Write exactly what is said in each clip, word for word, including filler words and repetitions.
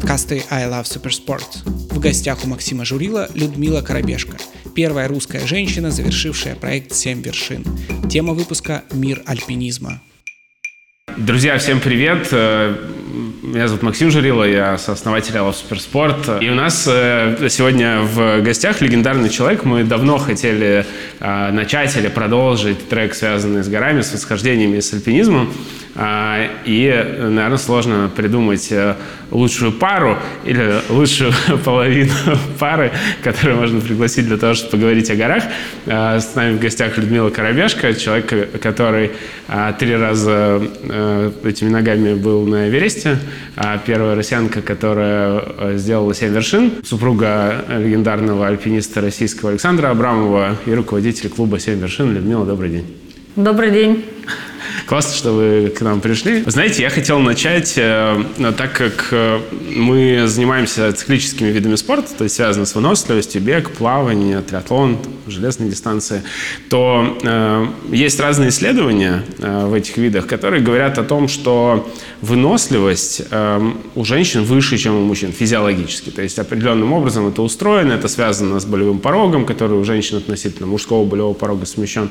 подкасты I Love Super Sport. В гостях у Максима Журила Людмила Коробешко, первая русская женщина, завершившая проект «Семь вершин». Тема выпуска «Мир альпинизма». Друзья, всем привет! Меня зовут Максим Журила, я сооснователь I Love Super Sport. И у нас сегодня в гостях легендарный человек. Мы давно хотели начать или продолжить трек, связанный с горами, с восхождениями и с альпинизмом. И, наверное, сложно придумать лучшую пару или лучшую половину пары, которую можно пригласить для того, чтобы поговорить о горах. С нами в гостях Людмила Коробешко, человек, который три раза этими ногами был на Эвересте, первая россиянка, которая сделала «Семь вершин», супруга легендарного альпиниста российского Александра Абрамова и руководитель клуба «Семь вершин». Людмила, добрый день. Добрый день. Классно, что вы к нам пришли. Знаете, я хотел начать, так как мы занимаемся циклическими видами спорта, то есть связано с выносливостью, бег, плавание, триатлон, железные дистанции, то есть разные исследования в этих видах, которые говорят о том, что выносливость у женщин выше, чем у мужчин физиологически. То есть определенным образом это устроено, это связано с болевым порогом, который у женщин относительно мужского болевого порога смещен.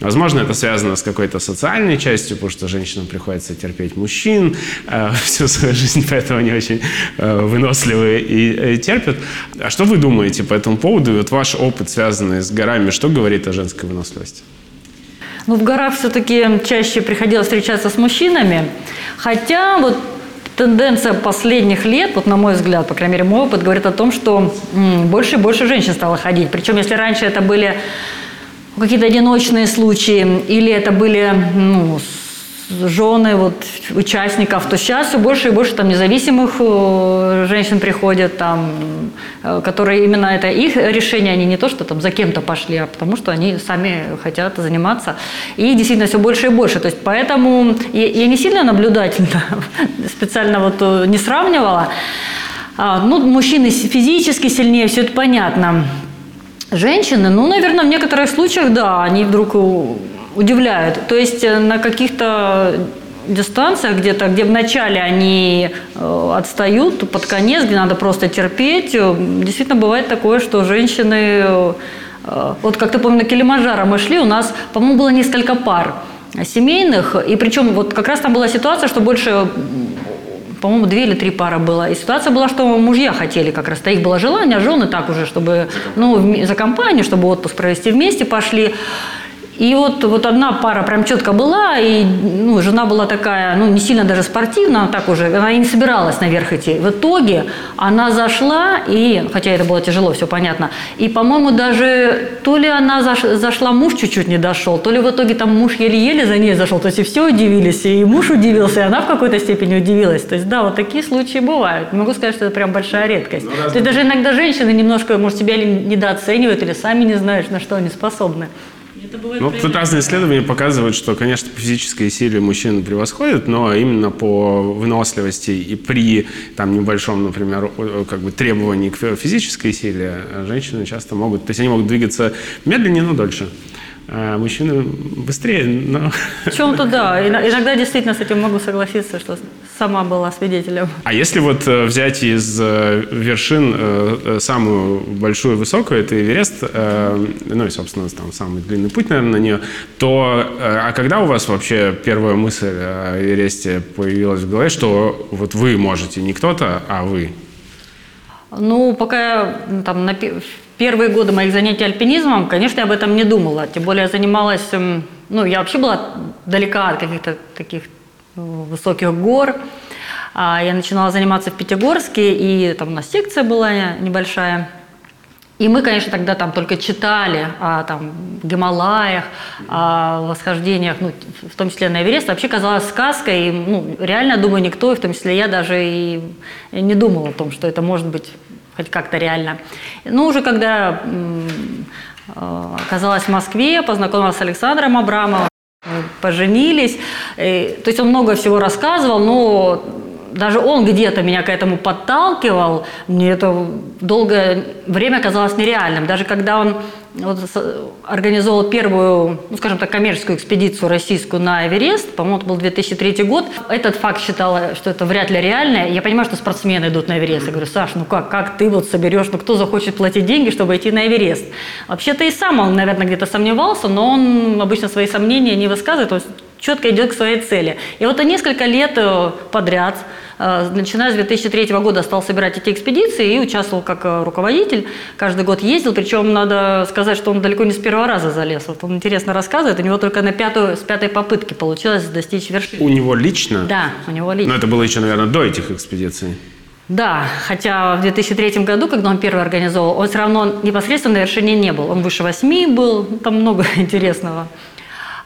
Возможно, это связано с какой-то социальной частью, потому что женщинам приходится терпеть мужчин э, всю свою жизнь, поэтому они очень э, выносливые и, и терпят. А что вы думаете по этому поводу? И вот ваш опыт, связанный с горами, что говорит о женской выносливости? Ну, в горах все-таки чаще приходилось встречаться с мужчинами, хотя вот тенденция последних лет, вот на мой взгляд, по крайней мере, мой опыт говорит о том, что м, больше и больше женщин стало ходить. Причем, если раньше это были какие-то одиночные случаи, или это были ну, жены вот, участников, то сейчас все больше и больше там, независимых женщин приходят, там, которые именно это их решение, они не то, что там за кем-то пошли, а потому что они сами хотят заниматься. И действительно все больше и больше. То есть, поэтому я, я не сильно наблюдательно, специально вот не сравнивала. А, ну, мужчины физически сильнее, все это понятно. Женщины, ну, наверное, в некоторых случаях, да, они вдруг удивляют. То есть на каких-то дистанциях где-то, где вначале они отстают, под конец, где надо просто терпеть, действительно бывает такое, что женщины... Вот как ты помнишь, на Килиманджаро мы шли, у нас, по-моему, было несколько пар семейных, и причем вот как раз там была ситуация, что больше... По-моему, две или три пары было. И ситуация была, что мужья хотели как раз. Их было желание, а жены так уже, чтобы ну, за компанию, чтобы отпуск провести вместе, пошли. И вот, вот одна пара прям четко была, и ну, жена была такая, ну, не сильно даже спортивная, она так уже, она и не собиралась наверх идти. В итоге она зашла, и, хотя это было тяжело, все понятно, и, по-моему, даже то ли она заш, зашла, муж чуть-чуть не дошел, то ли в итоге там муж еле-еле за ней зашел, то есть и все удивились, и муж удивился, и она в какой-то степени удивилась. То есть да, вот такие случаи бывают. Не могу сказать, что это прям большая редкость. Ну, то есть даже иногда женщины немножко, может, себя недооценивают или сами не знают, на что они способны. Ну, тут разные исследования показывают, что, конечно, по физической силе мужчины превосходят, но именно по выносливости и при там, небольшом, например, как бы требовании к физической силе женщины часто могут... То есть они могут двигаться медленнее, но дольше. А мужчины быстрее, но... В чем-то да. Иногда действительно с этим могу согласиться, что сама была свидетелем. А если вот взять из вершин самую большую, высокую, это Эверест, ну и, собственно, там самый длинный путь, наверное, на нее, то... А когда у вас вообще первая мысль о Эвересте появилась в голове, что вот вы можете, не кто-то, а вы? Ну, пока там... на первые годы моих занятий альпинизмом, конечно, я об этом не думала. Тем более я занималась... Ну, я вообще была далека от каких-то таких высоких гор. Я начинала заниматься в Пятигорске, и там у нас секция была небольшая. И мы, конечно, тогда там только читали о там, Гималаях, о восхождениях, ну, в том числе на Эверест. Вообще казалось сказкой, и, ну, реально, думаю, никто, и в том числе я даже и не думала о том, что это может быть... хоть как-то реально. Ну, уже когда э, оказалась в Москве, познакомилась с Александром Абрамовым, поженились. И, то есть он много всего рассказывал, но даже он где-то меня к этому подталкивал. Мне это долгое время казалось нереальным. Даже когда он вот, организовал первую, ну, скажем так, коммерческую экспедицию российскую на Эверест. По-моему, это был две тысячи третий год. Этот факт считала, что это вряд ли реально. Я понимаю, что спортсмены идут на Эверест. Я говорю: Саш, ну как, как ты вот соберешь, ну кто захочет платить деньги, чтобы идти на Эверест? Вообще-то и сам он, наверное, где-то сомневался, но он обычно свои сомнения не высказывает, то есть четко идет к своей цели. И вот он несколько лет подряд, начиная с две тысячи третьего года, стал собирать эти экспедиции и участвовал как руководитель. Каждый год ездил, причем надо сказать, что он далеко не с первого раза залез. Вот он интересно рассказывает, у него только на пятую, с пятой попытки получилось достичь вершины. У него лично? Да, у него лично. Но это было еще, наверное, до этих экспедиций. Да, хотя в две тысячи третьем году, когда он первый организовал, он все равно непосредственно на вершине не был. Он выше восьми был, там много интересного.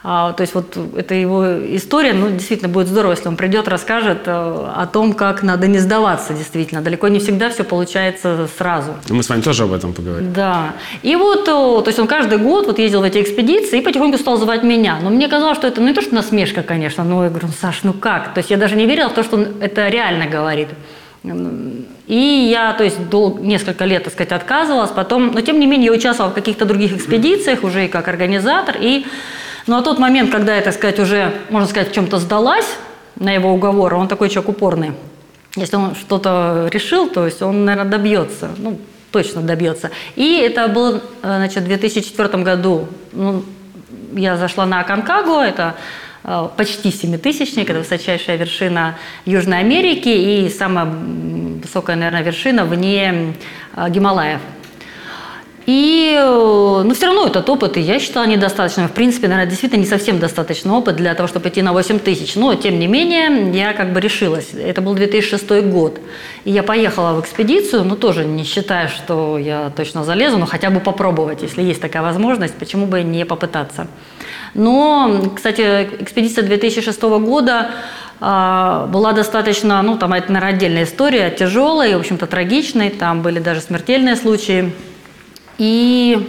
То есть вот это его история, ну действительно будет здорово, если он придет, расскажет о том, как надо не сдаваться действительно. Далеко не всегда все получается сразу. Мы с вами тоже об этом поговорим. Да. И вот, то есть он каждый год вот ездил в эти экспедиции и потихоньку стал звать меня. Но мне казалось, что это ну, не то, что насмешка, конечно, но я говорю: Саш, ну как? То есть я даже не верила в то, что он это реально говорит. И я, то есть, дол- несколько лет, так сказать, отказывалась потом, но тем не менее я участвовала в каких-то других экспедициях уже и как организатор. И, ну, на тот момент, когда я, так сказать, уже, можно сказать, в чем-то сдалась на его уговор, он такой человек упорный. Если он что-то решил, то есть он, наверное, добьется, ну, точно добьется. И это было, значит, в две тысячи четвёртом году, ну, я зашла на Аконкагуа, это почти семитысячник, это высочайшая вершина Южной Америки и самая высокая, наверное, вершина вне Гималаев. И, ну, все равно этот опыт, и я считала недостаточным. В принципе, наверное, действительно не совсем достаточный опыт для того, чтобы идти на восемь тысяч. Но, тем не менее, я как бы решилась. Это был две тысячи шестой год. И я поехала в экспедицию, но тоже не считая, что я точно залезу, но хотя бы попробовать, если есть такая возможность, почему бы не попытаться. Но, кстати, экспедиция две тысячи шестого года э, была достаточно, ну, там, это, наверное, отдельная история, тяжелая, в общем-то, трагичная. Там были даже смертельные случаи. И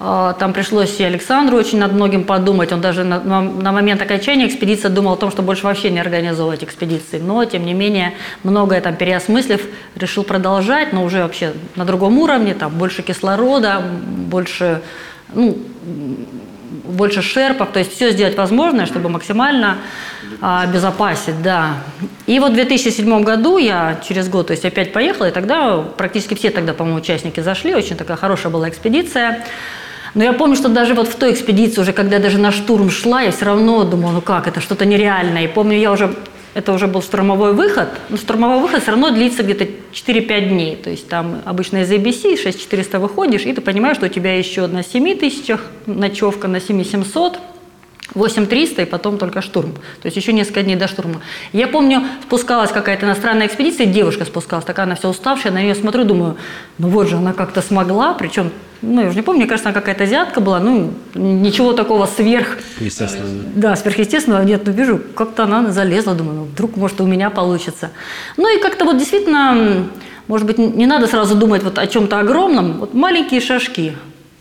э, там пришлось и Александру очень над многим подумать. Он даже на, на, на момент окончания экспедиции думал о том, что больше вообще не организовывать экспедиции. Но, тем не менее, многое там переосмыслив, решил продолжать, но уже вообще на другом уровне. Там больше кислорода, больше... Ну, больше шерпов, то есть все сделать возможное, чтобы максимально а, обезопасить, да. И вот в две тысячи седьмом году я через год, то есть опять поехала, и тогда практически все тогда, по-моему, участники зашли, очень такая хорошая была экспедиция. Но я помню, что даже вот в той экспедиции, уже когда я даже на штурм шла, я все равно думала, ну как, это что-то нереальное. И помню, я уже, это уже был штурмовой выход, но штурмовой выход все равно длится где-то четыре-пять дней, то есть там обычно из эй би си шесть тысяч четыреста выходишь, и ты понимаешь, что у тебя еще на семи тысячах ночевка, на семь тысяч семьсот, восемь тысяч триста и потом только штурм, то есть еще несколько дней до штурма. Я помню, спускалась какая-то иностранная экспедиция, девушка спускалась, такая она вся уставшая, на нее смотрю, думаю, ну вот же она как-то смогла, причем, ну, я уже не помню, мне кажется, она какая-то азиатка была, ну, ничего такого сверх... Естественного. Да, сверхъестественного нет, ну, вижу, как-то она залезла, думаю, ну, вдруг, может, у меня получится. Ну, и как-то вот действительно, может быть, не надо сразу думать вот о чем-то огромном, вот маленькие шажки.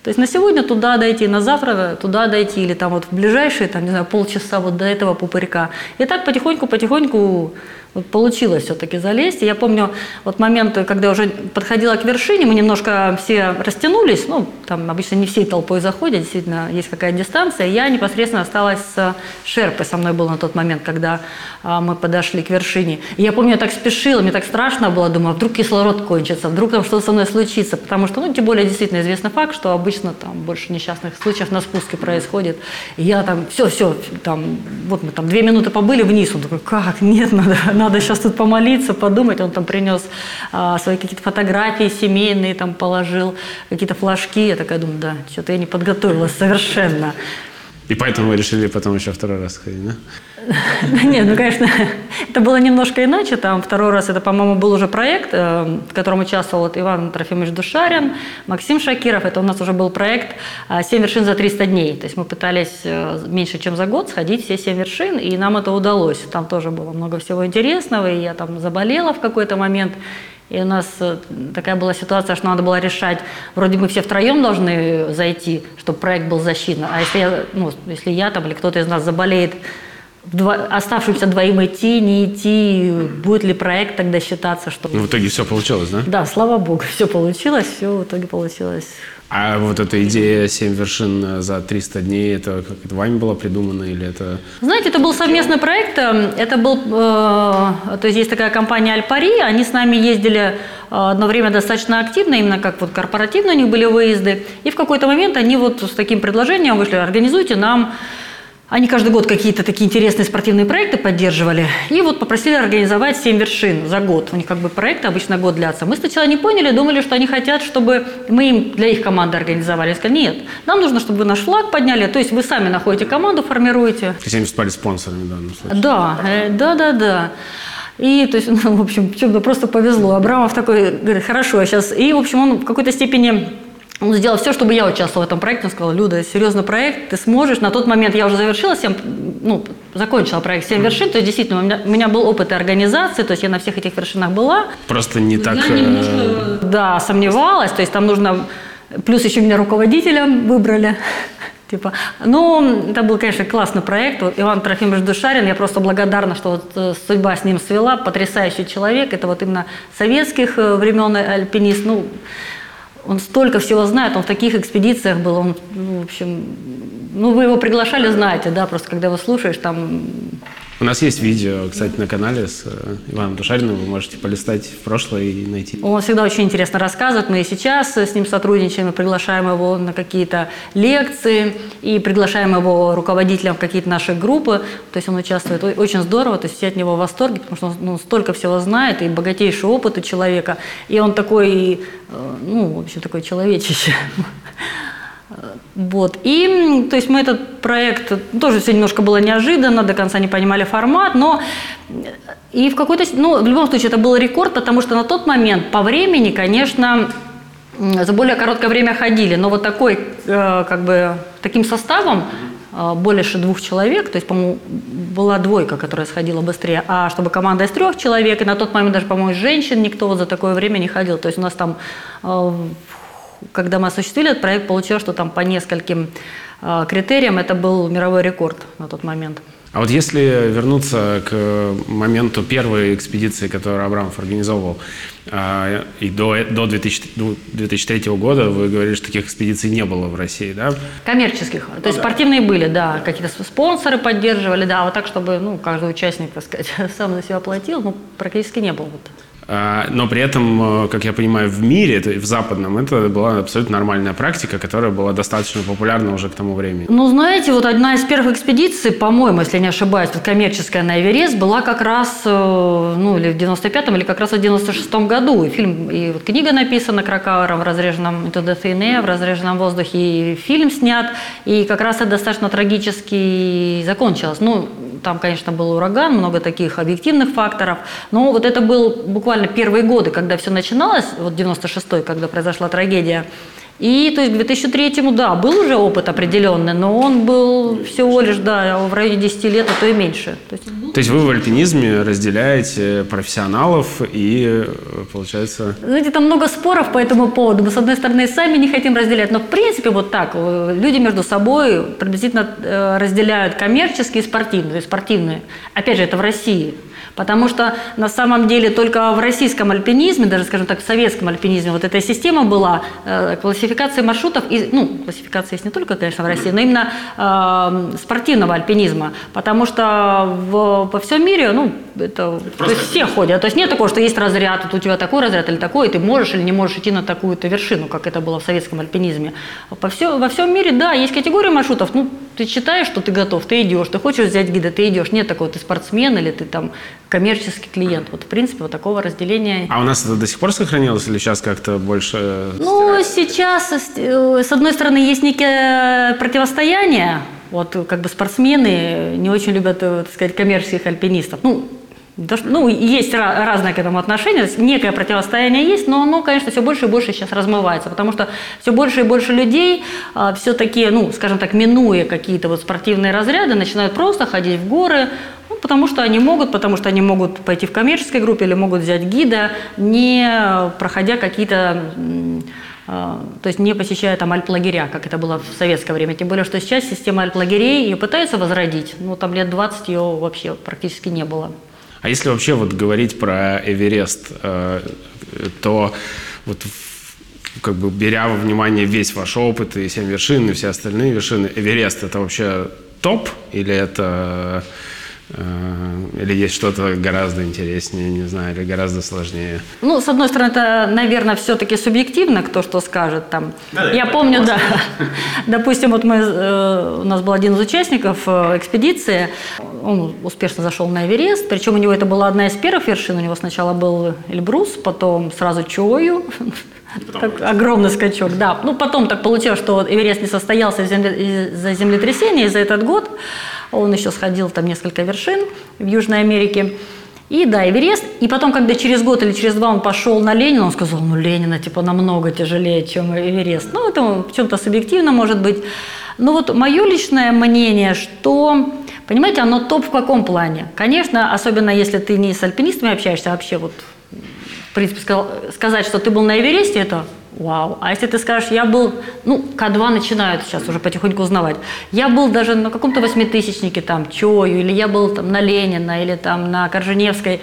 То есть на сегодня туда дойти, на завтра туда дойти, или там вот в ближайшие, там, не знаю, полчаса вот до этого пупырька. И так потихоньку-потихоньку вот получилось все-таки залезть. И я помню вот момент, когда я уже подходила к вершине, мы немножко все растянулись, ну, там обычно не всей толпой заходят, действительно, есть какая-то дистанция. Я непосредственно осталась с шерпой, со мной был на тот момент, когда а, мы подошли к вершине. И я помню, я так спешила, мне так страшно было, думаю, вдруг кислород кончится, вдруг там что-то со мной случится, потому что, ну, тем более, действительно известный факт, что обычно Обычно там больше несчастных случаев на спуске происходит. И я там, все, все, там, вот мы там две минуты побыли вниз. Он такой, как, нет, надо, надо сейчас тут помолиться, подумать. Он там принес а, свои какие-то фотографии семейные, там положил какие-то флажки. Я такая думаю, да, что-то я не подготовилась совершенно. И поэтому вы решили потом еще второй раз ходить, да? Нет, ну, конечно, это было немножко иначе. Там второй раз, это, по-моему, был уже проект, в котором участвовал Иван Трофимович Душарин, Максим Шакиров. Это у нас уже был проект «Семь вершин за триста дней». То есть мы пытались меньше, чем за год сходить все семь вершин, и нам это удалось. Там тоже было много всего интересного, и я там заболела в какой-то момент. И у нас такая была ситуация, что надо было решать, вроде мы все втроем должны зайти, чтобы проект был защитный. А если я, ну, если я там, или кто-то из нас заболеет, Два, оставшимся двоим идти, не идти, будет ли проект тогда считаться, что... Ну, в итоге все получилось, да? Да, слава богу, все получилось, все в итоге получилось. А вот эта идея «Семь вершин за триста дней», это как это вами было придумано или это... Знаете, это был совместный проект, это был... Э, то есть есть такая компания «Аль-Пари», они с нами ездили одно время достаточно активно, именно как вот корпоративно у них были выезды, и в какой-то момент они вот с таким предложением вышли: «Организуйте нам». Они каждый год какие-то такие интересные спортивные проекты поддерживали. И вот попросили организовать «Семь вершин» за год. У них как бы проекты обычно год длятся. Мы сначала не поняли, думали, что они хотят, чтобы мы им для их команды организовали. Я сказала: нет, нам нужно, чтобы вы наш флаг подняли. То есть вы сами находите команду, формируете. Все они стали спонсорами в данном случае. Да, э, да, да, да. И, то есть, ну, в общем, чем-то просто повезло. Абрамов такой говорит: хорошо, я сейчас... И, в общем, он в какой-то степени... Он сделал все, чтобы я участвовала в этом проекте. Он сказал: Люда, серьезный проект, ты сможешь. На тот момент я уже завершила, семь, ну, закончила проект «Семь вершин». То есть, действительно, у меня, у меня был опыт организации, то есть я на всех этих вершинах была. Просто не я так... Я немножко, да, сомневалась. То есть там нужно... Плюс еще меня руководителем выбрали. Типа, ну, это был, конечно, классный проект. Вот Иван Трофимович Душарин, я просто благодарна, что вот судьба с ним свела. Потрясающий человек. Это вот именно советских времен альпинист. Ну, он столько всего знает, он в таких экспедициях был, он, ну, в общем, ну, вы его приглашали, знаете, да, просто когда его слушаешь, там... У нас есть видео, кстати, на канале с Иваном Душариным, вы можете полистать в прошлое и найти. Он всегда очень интересно рассказывает, мы и сейчас с ним сотрудничаем, мы приглашаем его на какие-то лекции и приглашаем его руководителям в какие-то наши группы, то есть он участвует, очень здорово, то есть все от него в восторге, потому что он, ну, столько всего знает, и богатейший опыт у человека, и он такой, ну, в общем, такой человечище. Вот. И, то есть, мы этот проект, тоже все немножко было неожиданно, до конца не понимали формат, но и в какой-то, ну, в любом случае, это был рекорд, потому что на тот момент по времени, конечно, за более короткое время ходили, но вот такой, как бы, таким составом, больше двух человек, то есть, по-моему, была двойка, которая сходила быстрее, а чтобы команда из трех человек, и на тот момент даже, по-моему, женщин никто вот за такое время не ходил, то есть, у нас там... Когда мы осуществили этот проект, получилось, что там по нескольким э, критериям это был мировой рекорд на тот момент. А вот если вернуться к моменту первой экспедиции, которую Абрамов организовывал, э, и до, до две тысячи третьего года, вы говорили, что таких экспедиций не было в России, да? Коммерческих. То есть, да, спортивные были, да, какие-то спонсоры поддерживали, да, вот так, чтобы, ну, каждый участник, так сказать, сам за себя платил, ну, практически не было. Но при этом, как я понимаю, в мире, в западном, это была абсолютно нормальная практика, которая была достаточно популярна уже к тому времени. Ну, знаете, вот одна из первых экспедиций, по-моему, если я не ошибаюсь, вот коммерческая на Эверест, была как раз, ну, или в девяносто пятом, или как раз в девяносто шестом году. И фильм, и вот книга написана Кракауэром в разреженном, в разреженном воздухе, и фильм снят, и как раз это достаточно трагически закончилось. Ну, там, конечно, был ураган, много таких объективных факторов, но вот это был буквально первые годы, когда все начиналось, вот девяносто шестой, когда произошла трагедия. И, то есть, к две тысячи третьему, да, был уже опыт определенный, но он был всего лишь, да, в районе десяти лет, а то и меньше. То есть, то есть вы в альпинизме разделяете профессионалов и, получается... Знаете, там много споров по этому поводу. Мы, с одной стороны, сами не хотим разделять, но, в принципе, вот так. Люди между собой приблизительно разделяют коммерческие и спортивные. спортивные. Опять же, это в России. Потому что на самом деле только в российском альпинизме, даже, скажем так, в советском альпинизме вот эта система была э, классификации маршрутов, и, ну, классификация есть не только, конечно, в России, но именно э, спортивного альпинизма, потому что в, по всем мире, ну, это, то есть все ходят, то есть нет такого, что есть разряд, вот у тебя такой разряд или такой, и ты можешь или не можешь идти на такую-то вершину, как это было в советском альпинизме. По все, во всем мире, да, есть категории маршрутов, ну, ты считаешь, что ты готов, ты идешь, ты хочешь взять гида, ты идешь, нет такого, ты спортсмен или ты там... коммерческий клиент. Вот, в принципе, вот такого разделения. А у нас это до сих пор сохранилось или сейчас как-то больше... Ну, сейчас, с одной стороны, есть некое противостояние. Вот, как бы, спортсмены не очень любят, так сказать, коммерческих альпинистов. Ну, ну есть разное к этому отношение. Некое противостояние есть, но оно, конечно, все больше и больше сейчас размывается. Потому что все больше и больше людей все-таки, ну, скажем так, минуя какие-то вот спортивные разряды, начинают просто ходить в горы, потому что они могут, потому что они могут пойти в коммерческой группе или могут взять гида, не проходя какие-то То есть не посещая там альп-лагеря, как это было в советское время. Тем более, что сейчас система альп-лагерей ее пытаются возродить, но там лет двадцать ее вообще практически не было. А если вообще вот говорить про Эверест, то вот как бы беря во внимание весь ваш опыт и семь вершин, и все остальные вершины, Эверест — это вообще топ? Или это... Или есть что-то гораздо интереснее, не знаю, или гораздо сложнее? Ну, с одной стороны, это, наверное, все-таки субъективно, кто что скажет там. Да, я помню, да. Допустим, вот мы, у нас был один из участников экспедиции, он успешно зашел на Эверест, причем у него это была одна из первых вершин, у него сначала был Эльбрус, потом сразу Чою. Так, огромный скачок, да. Ну, потом так получилось, что Эверест не состоялся из-за землетрясения, и за этот год он еще сходил там несколько вершин в Южной Америке. И да, Эверест. И потом, когда через год или через два он пошел на Ленина, он сказал, ну, Ленина, типа, намного тяжелее, чем Эверест. Ну, это в чем-то субъективно, может быть. Но вот мое личное мнение, что... Понимаете, оно топ в каком плане? Конечно, особенно если ты не с альпинистами общаешься, а вообще вот... В принципе, сказать, что ты был на Эвересте, это вау. А если ты скажешь, я был, ну, ка два начинают сейчас уже потихоньку узнавать, я был даже на каком-то восьмитысячнике, там, Чою, или я был там на Ленина, или там на Корженевской,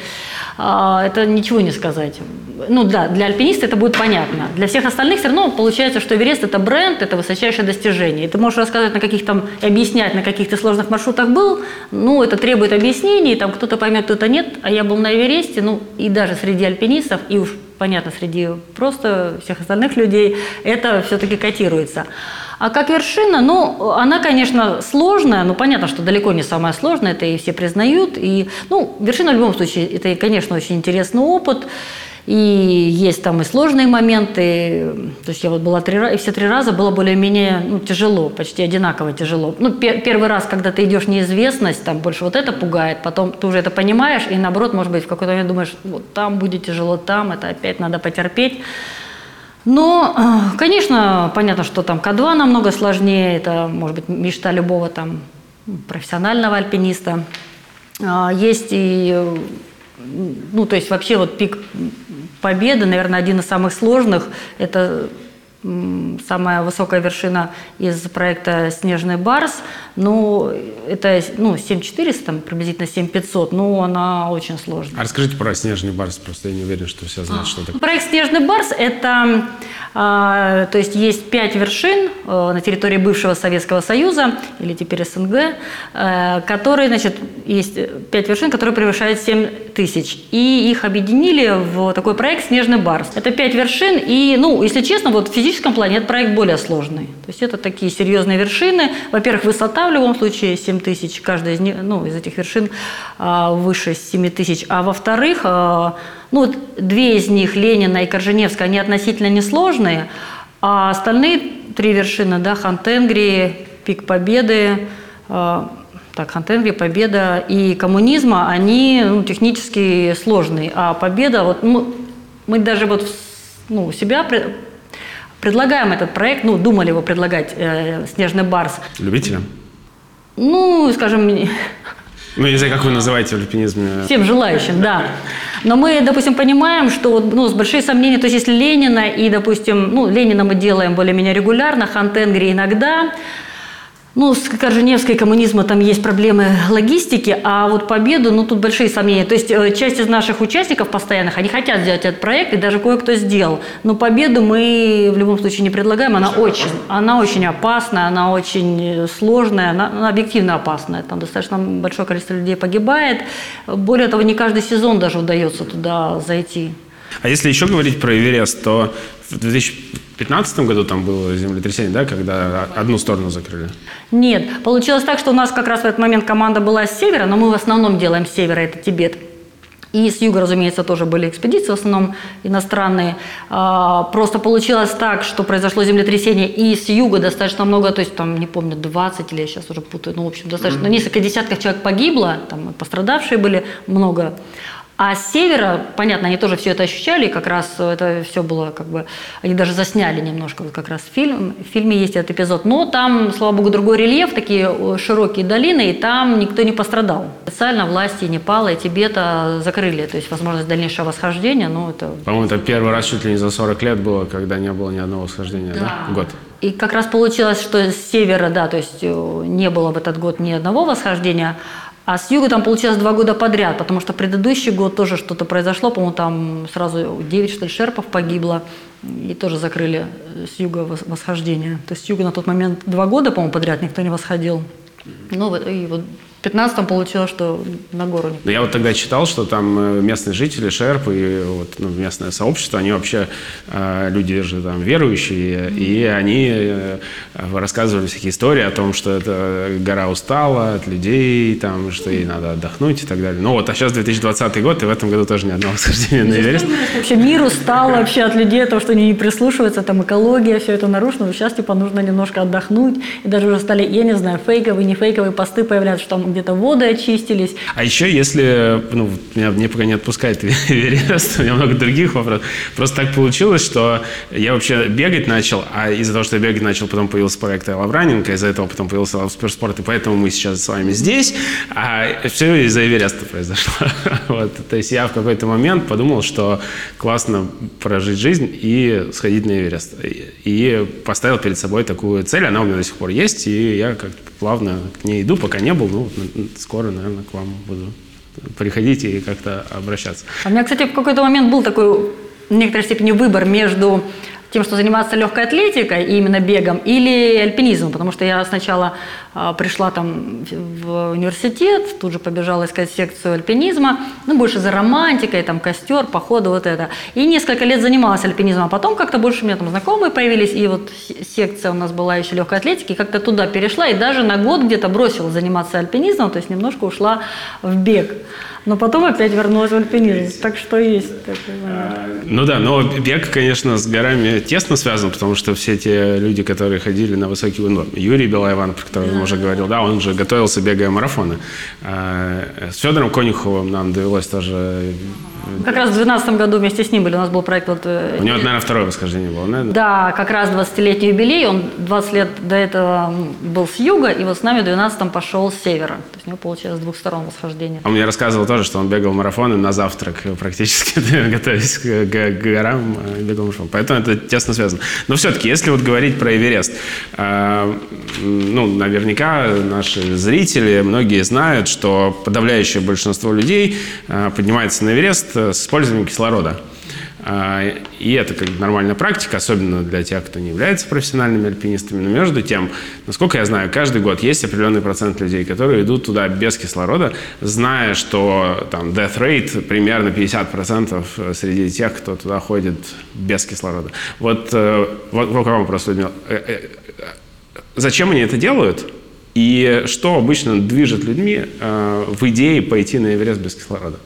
это ничего не сказать. Ну да, для альпиниста это будет понятно. Для всех остальных все равно получается, что Эверест — это бренд, это высочайшее достижение. И ты можешь рассказывать на каких там, объяснять, на каких ты сложных маршрутах был, ну, это требует объяснений, там, кто-то поймет, кто-то нет, а я был на Эвересте, ну, и даже среди альпинистов, и уж понятно, среди просто всех остальных людей это все-таки котируется. А как вершина, ну, она, конечно, сложная, но понятно, что далеко не самая сложная, это и все признают. И, ну, вершина в любом случае, это, конечно, очень интересный опыт. И есть там и сложные моменты. То есть я вот была три раза, и все три раза было более-менее ну, тяжело, почти одинаково тяжело. Ну, пер- первый раз, когда ты идешь в неизвестность, там больше вот это пугает, потом ты уже это понимаешь, и наоборот, может быть, в какой-то момент думаешь, вот там будет тяжело, там это опять надо потерпеть. Но, конечно, понятно, что там ка два намного сложнее, это, может быть, мечта любого там профессионального альпиниста. Есть и, ну, то есть вообще вот пик Победы, наверное, один из самых сложных, это самая высокая вершина из проекта «Снежный барс», ну, это ну, семь тысяч четыреста, там, приблизительно семь тысяч пятьсот, ну, она очень сложная. А расскажите про «Снежный барс», просто я не уверен, что все знают, а. что такое. Проект «Снежный барс» – это, а, то есть есть пять вершин а, на территории бывшего Советского Союза, или теперь СНГ, а, которые, значит, есть пять вершин, которые превышают семь тысяч, и их объединили в такой проект «Снежный барс». Это пять вершин, и, ну, если честно, вот физически в физическом плане этот проект более сложный. То есть это такие серьезные вершины. Во-первых, высота в любом случае семь тысяч, каждая из, ну, из этих вершин а, выше семи тысяч. А во-вторых, а, ну, две из них, Ленина и Корженевская, они относительно несложные, а остальные три вершины, да, Хантенгри, Пик Победы, а, так, Хантенгри, Победа и Коммунизма, они ну, технически сложные. А Победа, вот ну, мы даже вот ну, у себя... Предлагаем этот проект, ну, думали его предлагать, э, «Снежный барс». Любителям? Ну, скажем... Ну, я не знаю, как вы называете в альпинизме. Всем желающим, да. Но мы, допустим, понимаем, что, ну, с большими сомнениями, то есть если Ленина и, допустим, ну, Ленина мы делаем более-менее регулярно, Хантенгри иногда... Ну, с Корженевской коммунизма там есть проблемы логистики, а вот Победу, ну, тут большие сомнения. То есть часть из наших участников постоянных, они хотят сделать этот проект, и даже кое-кто сделал. Но Победу мы в любом случае не предлагаем, она очень, она очень опасная, она очень сложная, она, она объективно опасная. Там достаточно большое количество людей погибает. Более того, не каждый сезон даже удается туда зайти. А если еще говорить про Эверест, то в две тысячи пятнадцатом году там было землетрясение, да, когда одну сторону закрыли? Нет. Получилось так, что у нас как раз в этот момент команда была с севера, но мы в основном делаем с севера, это Тибет. И с юга, разумеется, тоже были экспедиции, в основном иностранные. Просто получилось так, что произошло землетрясение, и с юга достаточно много, то есть там, не помню, двадцать или я сейчас уже путаю, ну, в общем, достаточно, mm-hmm. несколько десятков человек погибло, там пострадавшие были много. А с севера, понятно, они тоже все это ощущали, и как раз это все было как бы... Они даже засняли немножко, вот как раз фильм. В фильме есть этот эпизод. Но там, слава богу, другой рельеф, такие широкие долины, и там никто не пострадал. Специально власти Непала и Тибета закрыли, то есть возможность дальнейшего восхождения, но это... По-моему, это первый раз чуть ли не за сорок лет было, когда не было ни одного восхождения, да? да? Год. И как раз получилось, что с севера, да, то есть не было в этот год ни одного восхождения, а с юга там получилось два года подряд, потому что предыдущий год тоже что-то произошло, по-моему, там сразу девять, что ли, шерпов погибло, и тоже закрыли с юга восхождение. То есть с юга на тот момент два года, по-моему, подряд никто не восходил. Ну, и вот в пятнадцатом получилось, что на гору никто. Я вот тогда читал, что там местные жители, шерпы, и вот, ну, местное сообщество, они вообще, люди же там верующие, и они рассказывали всякие истории о том, что эта гора устала от людей, там, что ей надо отдохнуть и так далее. Ну вот, а сейчас две тысячи двадцатый год, и в этом году тоже ни одного восхождения на Эверест. Вообще мир устал вообще от людей, от того, что они не прислушиваются, там экология, все это нарушено. Сейчас типа нужно немножко отдохнуть, и даже уже стали, я не знаю, фейковые, не фейковые посты появляются, что там где-то воды очистились. А еще если... Ну, меня, меня пока не отпускает Эверест, у меня много других вопросов. Просто так получилось, что я вообще бегать начал, а из-за того, что я бегать начал, потом появился проект Олла Раненко, из-за этого потом появился Олла Спортспорт, и поэтому мы сейчас с вами здесь. А все из-за Эвереста произошло. Вот. То есть я в какой-то момент подумал, что классно прожить жизнь и сходить на Эверест. И поставил перед собой такую цель, она у меня до сих пор есть, и я как-то плавно к ней иду, пока не был, ну, скоро, наверное, к вам буду приходить и как-то обращаться. У меня, кстати, в какой-то момент был такой, в некоторой степени, выбор между тем, что заниматься легкой атлетикой, и именно бегом, или альпинизмом, потому что я сначала э, пришла там в университет, тут же побежала искать секцию альпинизма, ну, больше за романтикой, там, костер, походы, вот это. И несколько лет занималась альпинизмом, а потом как-то больше у меня там знакомые появились, и вот секция у нас была еще легкой атлетики, как-то туда перешла, и даже на год где-то бросила заниматься альпинизмом, то есть немножко ушла в бег. Но потом опять вернулась в альпинизм, есть. Так что есть такой момент. Ну да, но бег, конечно, с горами тесно связан, потому что все те люди, которые ходили на высокий... Ну, Юрий Билай-Иванов, про которого я уже говорил, да, он же готовился, бегая марафоны. С Федором Конюховым нам довелось тоже... Как раз в две тысячи двенадцатом году вместе с ним были, у нас был проект... Вот... У него, наверное, второе восхождение было, наверное? Да, как раз двадцатилетний юбилей, он двадцать лет до этого был с юга, и вот с нами в двенадцатом пошел с севера. То есть у него получилось с двух сторон восхождение. Он мне рассказывал тоже, что он бегал марафоны на завтрак практически, готовясь к, к, к горам, бегал марафон. Поэтому это тесно связано. Но все-таки, если вот говорить про Эверест, э, ну, наверняка наши зрители, многие знают, что подавляющее большинство людей э, поднимается на Эверест с использованием кислорода. И это как бы нормальная практика, особенно для тех, кто не является профессиональными альпинистами. Но между тем, насколько я знаю, каждый год есть определенный процент людей, которые идут туда без кислорода, зная, что там death rate примерно пятьдесят процентов среди тех, кто туда ходит без кислорода. Вот, вот, вот к вам вопрос, Людмила. Зачем они это делают? И что обычно движет людьми в идее пойти на Эверест без кислорода?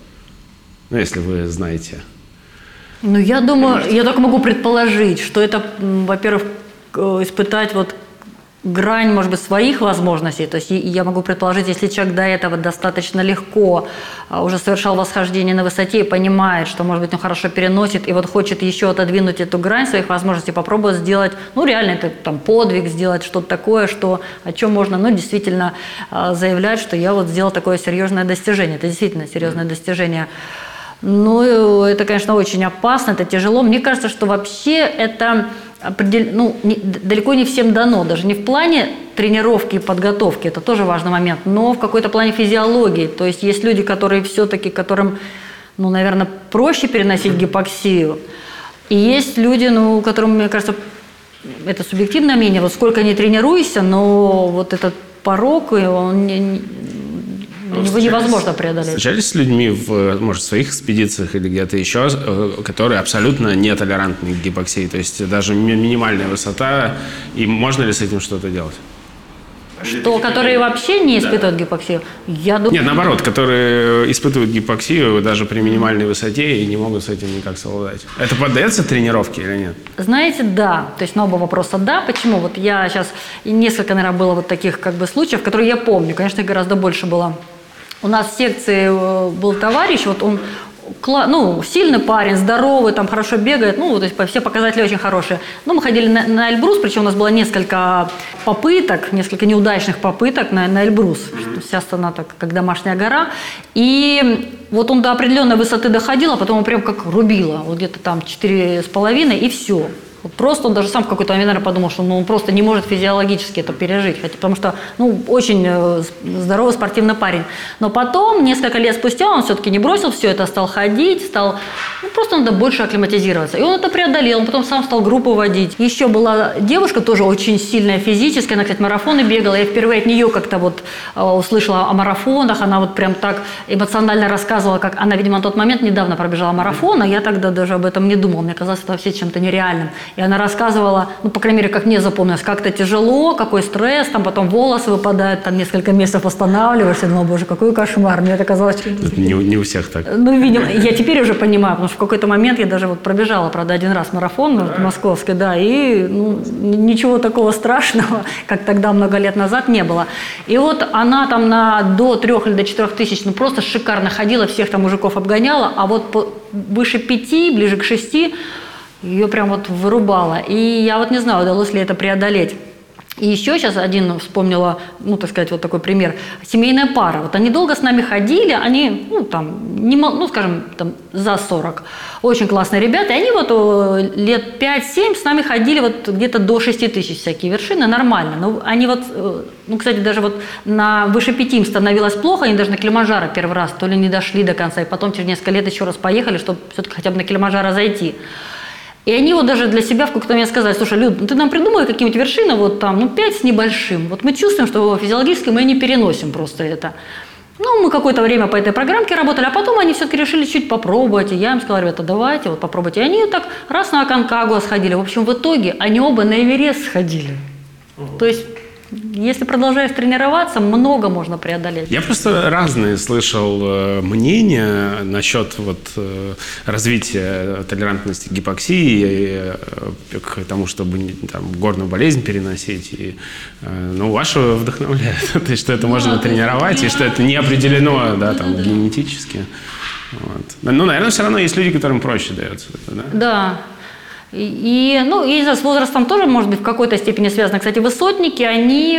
Ну, если вы знаете... Ну, я думаю, я только могу предположить, что это, во-первых, испытать вот грань, может быть, своих возможностей. То есть я могу предположить, если человек до этого достаточно легко уже совершал восхождение на высоте и понимает, что, может быть, он хорошо переносит, и вот хочет еще отодвинуть эту грань своих возможностей, попробовать сделать, ну, реально, это там подвиг, сделать что-то такое, что, о чем можно, ну, действительно заявлять, что я вот сделал такое серьезное достижение. Это действительно серьезное достижение. Ну, это, конечно, очень опасно, это тяжело. Мне кажется, что вообще это определ... ну, не, далеко не всем дано, даже не в плане тренировки и подготовки, это тоже важный момент, но в какой-то плане физиологии. То есть есть люди, которые все-таки, которым, ну, наверное, проще переносить гипоксию, и есть люди, ну, которым, мне кажется, это субъективное мнение, вот сколько не тренируйся, но вот этот порог, он не... Его невозможно преодолеть. Встречались с людьми в, может, своих экспедициях или где-то еще, которые абсолютно нетолерантны к гипоксии? То есть даже минимальная высота, и можно ли с этим что-то делать? Что, которые вообще не испытывают, да, гипоксию? Я думаю... Нет, наоборот, которые испытывают гипоксию даже при минимальной высоте и не могут с этим никак совладать. Это поддается тренировке или нет? Знаете, да. То есть на оба вопроса да. Почему? Вот я сейчас... Несколько, наверное, было вот таких как бы случаев, которые я помню. Конечно, их гораздо больше было. У нас в секции был товарищ, вот он ну, сильный парень, здоровый, там хорошо бегает, ну, то есть все показатели очень хорошие. Но мы ходили на, на Эльбрус, причем у нас было несколько попыток, несколько неудачных попыток на, на Эльбрус. Mm-hmm. Вся страна так, как домашняя гора. И вот он до определенной высоты доходил, а потом он прям как рубило, вот где-то там четыре с половиной и все. Просто он даже сам в какой-то момент, наверное, подумал, что ну, он просто не может физиологически это пережить, хотя, потому что ну, очень здоровый спортивный парень. Но потом, несколько лет спустя, он все-таки не бросил все это, стал ходить, стал ну, просто надо больше акклиматизироваться. И он это преодолел, он потом сам стал группу водить. Еще была девушка, тоже очень сильная физически, она, кстати, марафоны бегала. Я впервые от нее как-то вот услышала о марафонах, она вот прям так эмоционально рассказывала, как она, видимо, на тот момент недавно пробежала марафон, а я тогда даже об этом не думала, мне казалось, это вообще чем-то нереальным. И она рассказывала, ну, по крайней мере, как мне запомнилось, как-то тяжело, какой стресс, там потом волосы выпадают, там несколько месяцев останавливаешься, думала, боже, какой кошмар, мне это казалось... Не, не у всех так. Ну, видимо, я теперь уже понимаю, потому что в какой-то момент я даже вот пробежала, правда, один раз марафон да. московский, да, и ну, ничего такого страшного, как тогда много лет назад, не было. И вот она там на до трех или до четырех тысяч, ну, просто шикарно ходила, всех там мужиков обгоняла, а вот по, выше пяти, ближе к шести, ее прям вот вырубало. И я вот не знаю, удалось ли это преодолеть. И еще сейчас один вспомнила, ну, так сказать, вот такой пример. Семейная пара. Вот они долго с нами ходили, они, ну, там, не, ну, скажем, там, за сорок. Очень классные ребята. И они вот лет пять-семь с нами ходили вот где-то до шести тысяч всякие вершины. Нормально. Но они вот, ну, кстати, даже вот на выше пяти им становилось плохо. Они даже на Килиманджаро первый раз то ли не дошли до конца. И потом через несколько лет еще раз поехали, чтобы все-таки хотя бы на Килиманджаро зайти. И они вот даже для себя в какой-то момент сказали, слушай, Люд, ну ты нам придумай какие-нибудь вершины, вот там, ну пять с небольшим. Вот мы чувствуем, что физиологически мы не переносим просто это. Ну, мы какое-то время по этой программке работали, а потом они все-таки решили чуть попробовать. И я им сказала, ребята, давайте, вот попробуйте. И они так раз на Аконкагуа сходили. В общем, в итоге они оба на Эверест сходили. Угу. То есть... Если продолжаешь тренироваться, много можно преодолеть. Я просто разные слышал мнения насчет вот развития толерантности к гипоксии, к тому, чтобы там, горную болезнь переносить. И, ну, ваше вдохновляет, то есть, что это можно тренировать и что это не определено да, там, генетически. Вот. Но, наверное, все равно есть люди, которым проще дается это, да? Да. И, ну, и с возрастом тоже, может быть, в какой-то степени связано. Кстати, высотники, они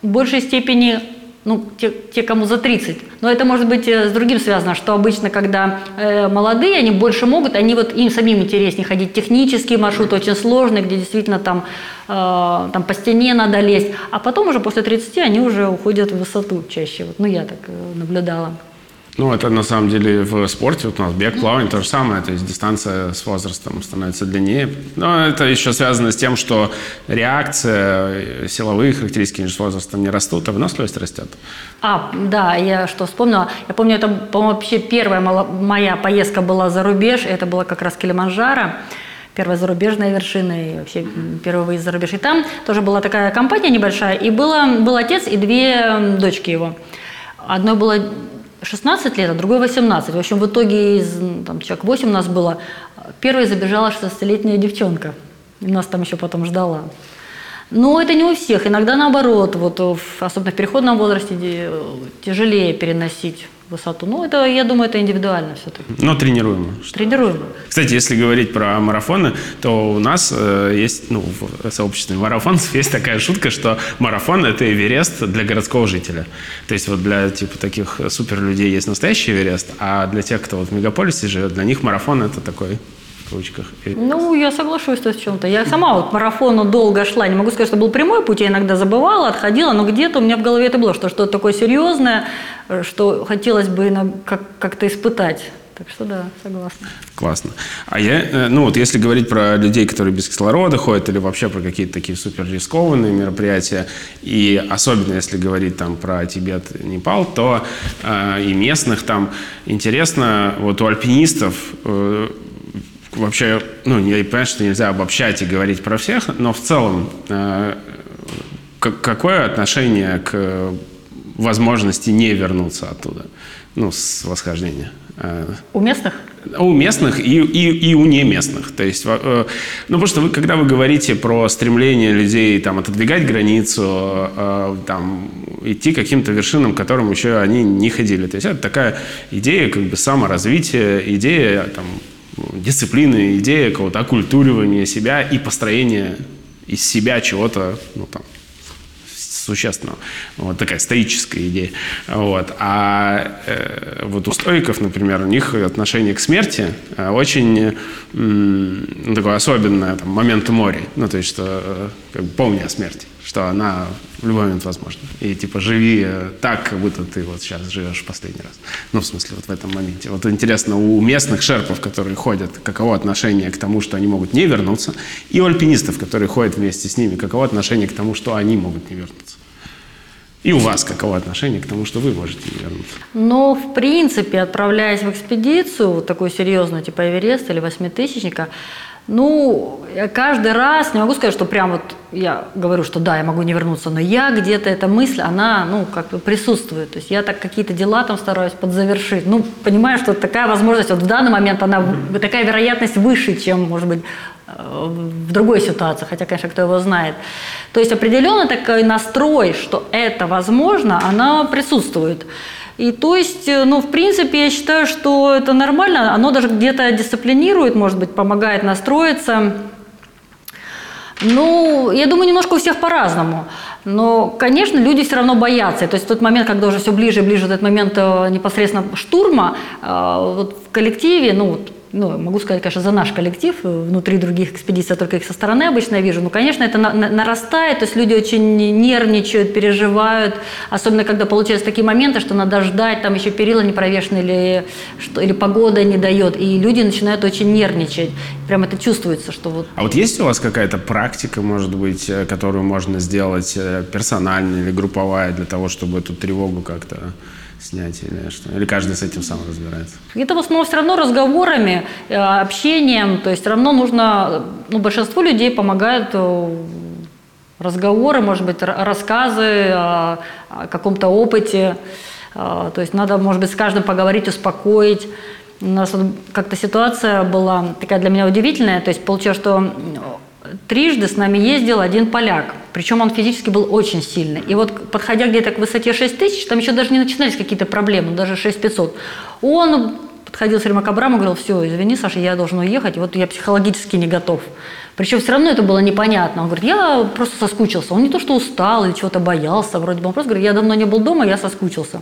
в большей степени, ну, те, те, кому за тридцать. Но это, может быть, с другим связано, что обычно, когда э, молодые, они больше могут, они вот им самим интереснее ходить. Технические маршруты очень сложные, где действительно там, э, там по стене надо лезть. А потом уже после тридцати они уже уходят в высоту чаще. Вот, ну, я так наблюдала. Ну, это на самом деле в спорте, вот у нас бег, плавание, то же самое, то есть дистанция с возрастом становится длиннее. Но это еще связано с тем, что реакция, силовые характеристики с возрастом не растут, а выносливость растет. А, да, я что вспомнила, я помню, это, по-моему, вообще первая моя поездка была за рубеж, это было как раз Килиманджаро. Первая зарубежная вершина и вообще первый выезд за рубеж. И там тоже была такая компания небольшая, и было, был отец и две дочки его. Одной было... шестнадцать лет, а другой восемнадцать. В общем, в итоге там, человек восемь у нас было. Первой забежала шестнадцатилетняя девчонка. И нас там еще потом ждала. Но это не у всех. Иногда наоборот. Вот, особенно в переходном возрасте тяжелее переносить высоту. Ну, это, я думаю, это индивидуально все-таки. Но тренируемо. Тренируемо. Кстати, если говорить про марафоны, то у нас э, есть, ну, в сообществе марафонцев есть такая шутка, что марафон – это Эверест для городского жителя. То есть вот для, типа, таких суперлюдей есть настоящий Эверест, а для тех, кто вот в мегаполисе живет, для них марафон – это такой… Ну, я соглашусь с чем-то. Я сама вот марафону долго шла. Не могу сказать, что был прямой путь. Я иногда забывала, отходила, но где-то у меня в голове это было, что что-то такое серьезное, что хотелось бы как-то испытать. Так что да, согласна. Классно. А я, ну вот если говорить про людей, которые без кислорода ходят, или вообще про какие-то такие супер рискованные мероприятия, и особенно если говорить там про Тибет, Непал, то э, и местных там интересно, вот у альпинистов э, вообще, ну, я понимаю, что нельзя обобщать и говорить про всех, но в целом э, какое отношение к возможности не вернуться оттуда, ну, с восхождения? У местных? У местных и, и, и у неместных. То есть, ну, потому что вы, когда вы говорите про стремление людей там, отодвигать границу, там, идти к каким-то вершинам, к которым еще они не ходили. То есть это такая идея как бы саморазвития, идея там, дисциплины, идея какого-то окультуривания себя и построения из себя чего-то, ну, там, существенно. Вот такая стоическая идея. Вот. А э, вот у стоиков, например, у них отношение к смерти очень м, такое особенное, там, момент мори. Ну, то есть, что как бы, помни о смерти, что она в любой момент возможна. И типа живи так, как будто ты вот сейчас живешь в последний раз. Ну, в смысле, вот в этом моменте. Вот интересно, у местных шерпов, которые ходят, каково отношение к тому, что они могут не вернуться, и у альпинистов, которые ходят вместе с ними, каково отношение к тому, что они могут не вернуться. И у вас каково отношение к тому, что вы можете вернуться? Ну, в принципе, отправляясь в экспедицию, вот такую серьезную, типа Эвереста или восьмитысячника, ну, я каждый раз, не могу сказать, что прям вот я говорю, что да, я могу не вернуться, но я где-то, эта мысль, она, ну, как бы присутствует. То есть я так какие-то дела там стараюсь подзавершить. Ну, понимаю, что такая возможность, вот в данный момент, она, такая вероятность выше, чем, может быть, в другой ситуации, хотя, конечно, кто его знает. То есть определенно такой настрой, что это возможно, она присутствует. И то есть, ну, в принципе, я считаю, что это нормально, оно даже где-то дисциплинирует, может быть, помогает настроиться. Ну, я думаю, немножко у всех по-разному. Но, конечно, люди все равно боятся. То есть в тот момент, когда уже все ближе и ближе, этот момент непосредственно штурма, вот в коллективе, ну, вот, ну, могу сказать, конечно, за наш коллектив, внутри других экспедиций, я только их со стороны обычно вижу, но, конечно, это на- на- нарастает, то есть люди очень нервничают, переживают, особенно когда получаются такие моменты, что надо ждать, там еще перила не провешены или, что, или погода не дает, и люди начинают очень нервничать, прям это чувствуется, что вот... А вот есть у вас какая-то практика, может быть, которую можно сделать персональная или групповая для того, чтобы эту тревогу как-то... снять или что? Или каждый с этим сам разбирается? Это в основном все равно разговорами, общением. То есть все равно нужно... Ну, большинству людей помогают разговоры, может быть, рассказы о, о каком-то опыте. То есть надо, может быть, с каждым поговорить, успокоить. У нас как-то ситуация была такая для меня удивительная. То есть получилось, что... Трижды с нами ездил один поляк, причем он физически был очень сильный. И вот, подходя где-то к высоте шесть тысяч, там еще даже не начинались какие-то проблемы, даже шесть тысяч пятьсот. Он подходил все время к Абраму и говорил: все, извини, Саша, я должен уехать, вот я психологически не готов. Причем все равно это было непонятно. Он говорит: я просто соскучился. Он не то что устал или чего-то боялся, вроде бы он просто говорит: я давно не был дома, я соскучился.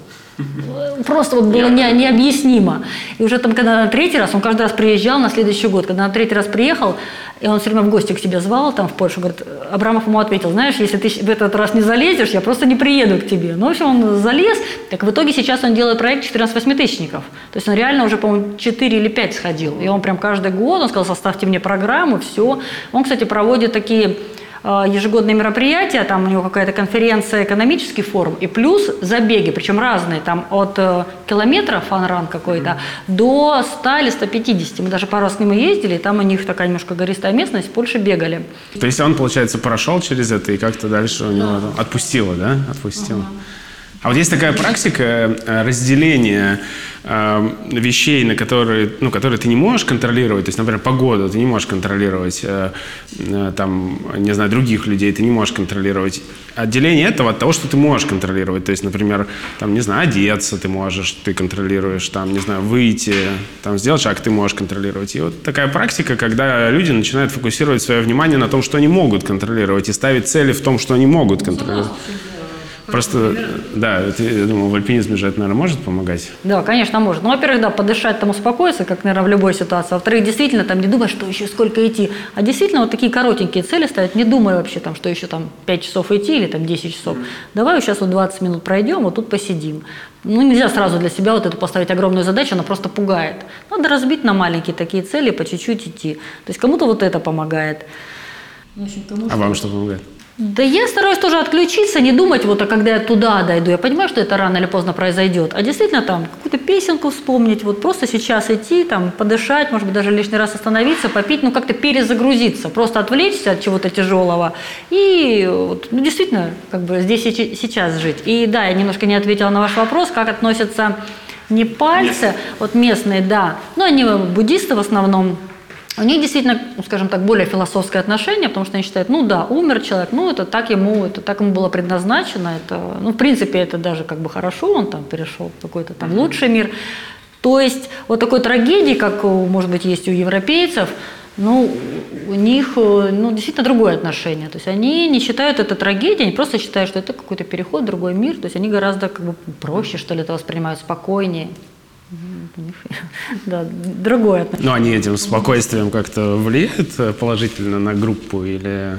Просто вот было не, необъяснимо. И уже там, когда на третий раз, он каждый раз приезжал на следующий год, когда на третий раз приехал, и он все время в гости к себе звал, там, в Польшу, говорит, Абрамов ему ответил: знаешь, если ты в этот раз не залезешь, я просто не приеду к тебе. Ну, в общем, он залез, так в итоге сейчас он делает проект четырнадцать восьмитысячников. То есть он реально уже, по-моему, четыре или пять сходил. И он прям каждый год, он сказал: составьте мне программу, все. Он, кстати, проводит такие... ежегодные мероприятия, там у него какая-то конференция, экономический форум, и плюс забеги, причем разные, там от километра фан-ран какой-то mm-hmm. до ста или ста пятидесяти. Мы даже пару раз с ним ездили, и там у них такая немножко гористая местность, в Польше бегали. То есть он, получается, прошел через это и как-то дальше у него да. отпустило, да? Отпустило. Uh-huh. А вот есть такая практика разделения э, вещей, на которые, ну, которые ты не можешь контролировать. То есть, например, погоду ты не можешь контролировать, э, э, там, не знаю, других людей ты не можешь контролировать. Отделение этого от того, что ты можешь контролировать. То есть, например, там, не знаю, одеться ты можешь, ты контролируешь, там, не знаю, выйти, там, сделать шаг, ты можешь контролировать. И вот такая практика, когда люди начинают фокусировать свое внимание на том, что они могут контролировать, и ставить цели в том, что они могут контролировать. Просто, да, я думаю, в альпинизме же это, наверное, может помогать? Да, конечно, может. Ну, во-первых, да, подышать, там, успокоиться, как, наверное, в любой ситуации. Во-вторых, действительно, там, не думать, что еще сколько идти. А действительно, вот такие коротенькие цели ставить, не думая вообще, там, что еще, там, пять часов идти или, там, десять часов. Давай вот сейчас вот двадцать минут пройдем, вот тут посидим. Ну, нельзя сразу для себя вот эту поставить огромную задачу, она просто пугает. Надо разбить на маленькие такие цели, по чуть-чуть идти. То есть кому-то вот это помогает. А вам что помогает? Да я стараюсь тоже отключиться, не думать, вот, а когда я туда дойду, я понимаю, что это рано или поздно произойдет, а действительно там какую-то песенку вспомнить, вот просто сейчас идти, там, подышать, может быть, даже лишний раз остановиться, попить, ну, как-то перезагрузиться, просто отвлечься от чего-то тяжелого и, вот, ну, действительно, как бы здесь и сейчас жить. И да, я немножко не ответила на ваш вопрос, как относятся не пальцы, вот местные, да, но они буддисты в основном. У них действительно, скажем так, более философское отношение, потому что они считают, ну да, умер человек, ну это так ему, это так ему было предназначено, это, ну в принципе это даже как бы хорошо, он там перешел в какой-то там лучший мир. То есть вот такой трагедии, как, может быть, есть у европейцев, ну у них, ну, действительно другое отношение. То есть они не считают это трагедией, они просто считают, что это какой-то переход в другой мир. То есть они гораздо как бы проще, что ли, это воспринимают, спокойнее. Да, другое отношение. Ну, они этим спокойствием как-то влияют положительно на группу или...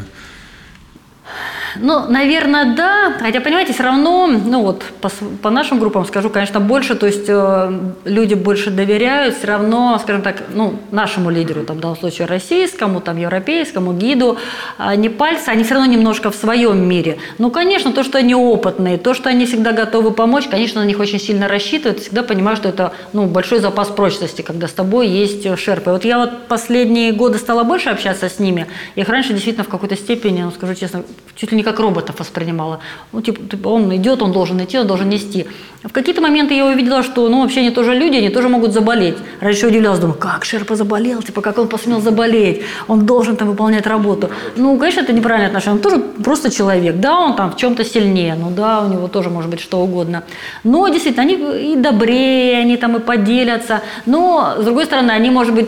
Ну, наверное, да. Хотя, понимаете, все равно, ну вот, по, по нашим группам скажу, конечно, больше, то есть э, люди больше доверяют все равно, скажем так, ну, нашему лидеру, там, в данном случае российскому, там, европейскому, гиду, э, непальцы, они все равно немножко в своем мире. Ну, конечно, то, что они опытные, то, что они всегда готовы помочь, конечно, на них очень сильно рассчитывают, всегда понимают, что это, ну, большой запас прочности, когда с тобой есть шерпы. Вот я вот последние годы стала больше общаться с ними, их раньше действительно в какой-то степени, ну, скажу честно, чуть ли не как роботов воспринимала. Ну, типа, он идет, он должен идти, он должен нести. В какие-то моменты я увидела, что, ну, вообще они тоже люди, они тоже могут заболеть. Раньше удивлялась, думаю, как шерпа заболел, типа, как он посмел заболеть, он должен там выполнять работу. Ну, конечно, это неправильное отношение, он тоже просто человек, да, он там в чем-то сильнее, ну, да, у него тоже может быть что угодно. Но, действительно, они и добрее, они там и поделятся, но, с другой стороны, они, может быть,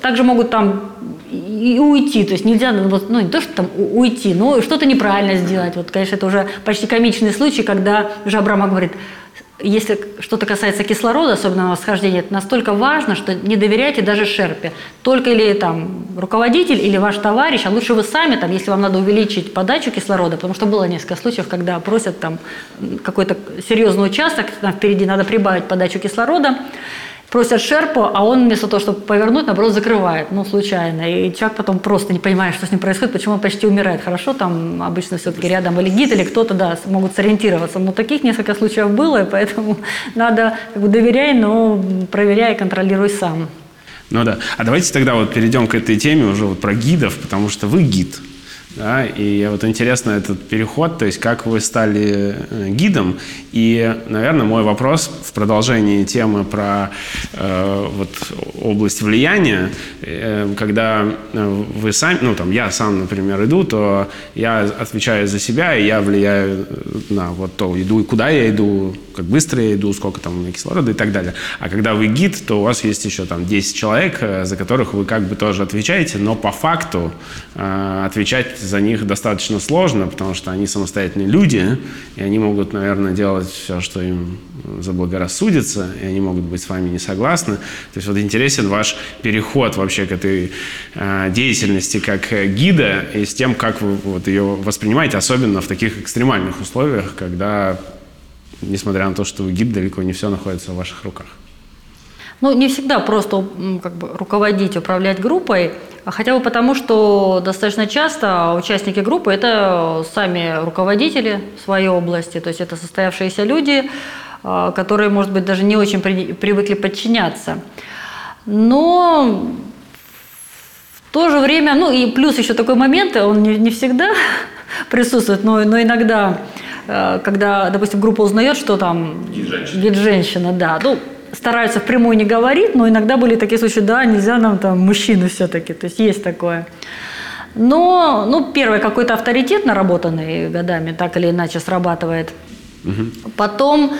также могут там и уйти, то есть нельзя, ну, не то, что там уйти, но что-то неправильно сделать. Вот, конечно, это уже почти комичный случай, когда Абрамов говорит, если что-то касается кислорода, особенно восхождения, это настолько важно, что не доверяйте даже шерпе. Только или там руководитель, или ваш товарищ, а лучше вы сами, там, если вам надо увеличить подачу кислорода, потому что было несколько случаев, когда просят там какой-то серьезный участок, там, впереди надо прибавить подачу кислорода, просят шерпу, а он вместо того, чтобы повернуть, наоборот, закрывает, ну, случайно. И человек потом просто не понимает, что с ним происходит, почему он почти умирает. Хорошо, там обычно все-таки рядом или гид, или кто-то, да, могут сориентироваться. Но таких несколько случаев было, и поэтому надо, как бы, доверяй, но проверяй, контролируй сам. Ну да. А давайте тогда вот перейдем к этой теме уже вот про гидов, потому что вы гид. Да, и вот интересно этот переход, то есть как вы стали гидом. И, наверное, мой вопрос в продолжении темы про э, вот, область влияния. Э, когда вы сами, ну там я сам, например, иду, то я отвечаю за себя, и я влияю на вот то, иду, куда я иду, как быстро я иду, сколько там у меня кислорода и так далее. А когда вы гид, то у вас есть еще там десять человек, за которых вы как бы тоже отвечаете, но по факту э, отвечать за них достаточно сложно, потому что они самостоятельные люди, и они могут, наверное, делать все, что им заблагорассудится, и они могут быть с вами не согласны. То есть вот интересен ваш переход вообще к этой э, деятельности как гида и с тем, как вы вот ее воспринимаете, особенно в таких экстремальных условиях, когда, несмотря на то, что вы гид, далеко не все находится в ваших руках. Ну, не всегда просто, как бы, руководить, управлять группой, хотя бы потому, что достаточно часто участники группы – это сами руководители своей области, то есть это состоявшиеся люди, которые, может быть, даже не очень при, привыкли подчиняться. Но в то же время, ну и плюс еще такой момент, он не, не всегда присутствует, но, но иногда, когда, допустим, группа узнает, что там гид-женщина, да, ну, стараются впрямую не говорить, но иногда были такие случаи, да, нельзя нам там мужчину все-таки, то есть есть такое. Но, ну, первый какой-то авторитет, наработанный годами, так или иначе срабатывает. Угу. Потом,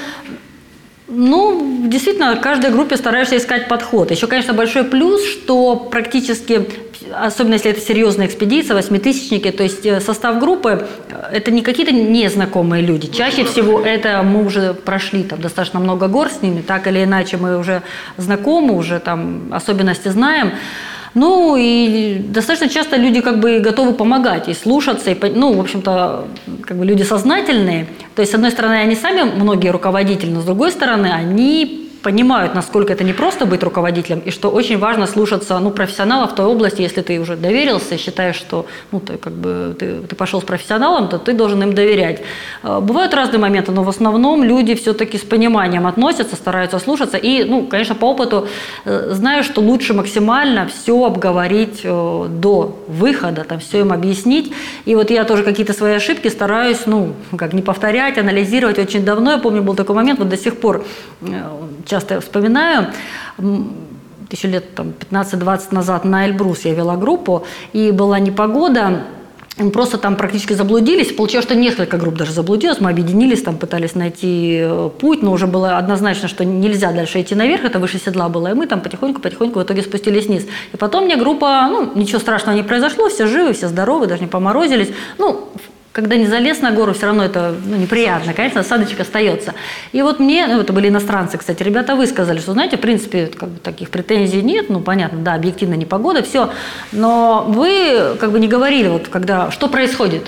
ну, действительно, в каждой группе стараешься искать подход. Еще, конечно, большой плюс, что практически, особенно если это серьезная экспедиция, восьмитысячники, то есть состав группы – это не какие-то незнакомые люди. Чаще всего это мы уже прошли там достаточно много гор с ними, так или иначе мы уже знакомы, уже там особенности знаем. Ну и достаточно часто люди как бы готовы помогать и слушаться, и, ну, в общем-то, как бы люди сознательные. То есть, с одной стороны, они сами многие руководители, но с другой стороны, они понимают, насколько это непросто быть руководителем, и что очень важно слушаться, ну, профессионала в той области, если ты уже доверился и считаешь, что, ну, ты, как бы, ты, ты пошел с профессионалом, то ты должен им доверять. Бывают разные моменты, но в основном люди все-таки с пониманием относятся, стараются слушаться. И, ну, конечно, по опыту знаю, что лучше максимально все обговорить до выхода, там, все им объяснить. И вот я тоже какие-то свои ошибки стараюсь, ну, как не повторять, анализировать очень давно. Я помню, был такой момент, вот до сих пор часто вспоминаю, еще лет пятнадцать-двадцать назад на Эльбрус я вела группу, и была непогода, мы просто там практически заблудились. Получилось, что несколько групп даже заблудилось. Мы объединились, там пытались найти путь, но уже было однозначно, что нельзя дальше идти наверх. Это выше седла было. И мы там потихоньку-потихоньку в итоге спустились вниз. И потом мне группа, ну, ничего страшного не произошло. Все живы, все здоровы, даже не поморозились. Ну, когда не залез на гору, все равно это ну, неприятно. Конечно, осадочек остается. И вот мне, ну, это были иностранцы, кстати, ребята высказали, что, знаете, в принципе, как бы, таких претензий нет. Ну, понятно, да, объективно непогода, все. Но вы как бы не говорили, вот, когда, что происходит.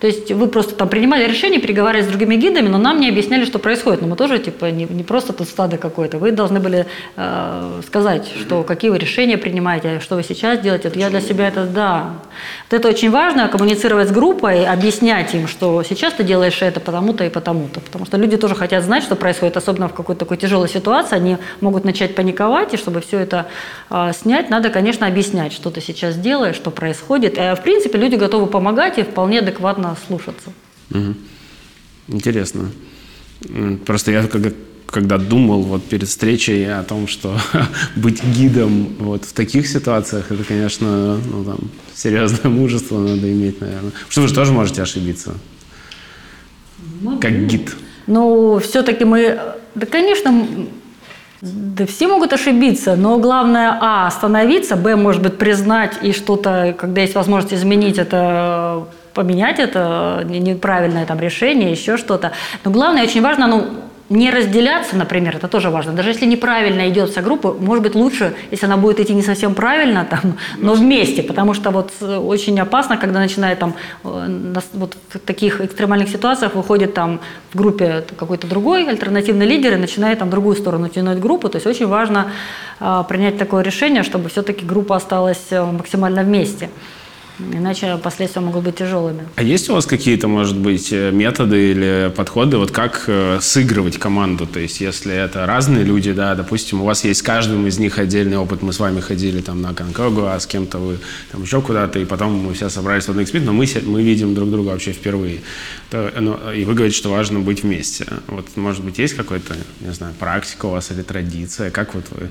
То есть вы просто там принимали решение, переговаривали с другими гидами, но нам не объясняли, что происходит. Но мы тоже типа не, не просто тут стадо какое-то. Вы должны были э, сказать, что какие вы решения принимаете, что вы сейчас делаете. Вот я для себя это, да. Вот это очень важно, коммуницировать с группой, объяснять им, что сейчас ты делаешь это потому-то и потому-то. Потому что люди тоже хотят знать, что происходит, особенно в какой-то такой тяжелой ситуации. Они могут начать паниковать, и чтобы все это э, снять, надо, конечно, объяснять, что ты сейчас делаешь, что происходит. Э, в принципе, люди готовы помогать и вполне адекватно слушаться. Угу. Интересно. Просто я когда, когда думал вот перед встречей о том, что быть гидом вот в таких ситуациях, это, конечно, ну, там, серьезное мужество надо иметь, наверное. Что вы же тоже можете ошибиться. Могу. Как гид. Ну, все-таки мы... Да, конечно... Да все могут ошибиться, но главное, а, остановиться, б, может быть, признать и что-то, когда есть возможность изменить это, поменять это, неправильное там решение, еще что-то. Но главное, очень важно, ну, не разделяться, например, это тоже важно. Даже если неправильно идет вся группа, может быть, лучше, если она будет идти не совсем правильно, там, но вместе, потому что вот очень опасно, когда начинает там, вот в таких экстремальных ситуациях выходит там в группе какой-то другой альтернативный лидер и начинает там другую сторону тянуть группу. То есть очень важно а, принять такое решение, чтобы все-таки группа осталась максимально вместе. Иначе последствия могут быть тяжелыми. А есть у вас какие-то, может быть, методы или подходы, вот как сыгрывать команду? То есть, если это разные люди, да, допустим, у вас есть с каждым из них отдельный опыт. Мы с вами ходили там на Аконкагуа, а с кем-то вы там еще куда-то, и потом мы все собрались в одну экспедицию, но мы, мы видим друг друга вообще впервые. То, ну, и вы говорите, что важно быть вместе. Вот, может быть, есть какая-то, не знаю, практика у вас или традиция? Как вот вы...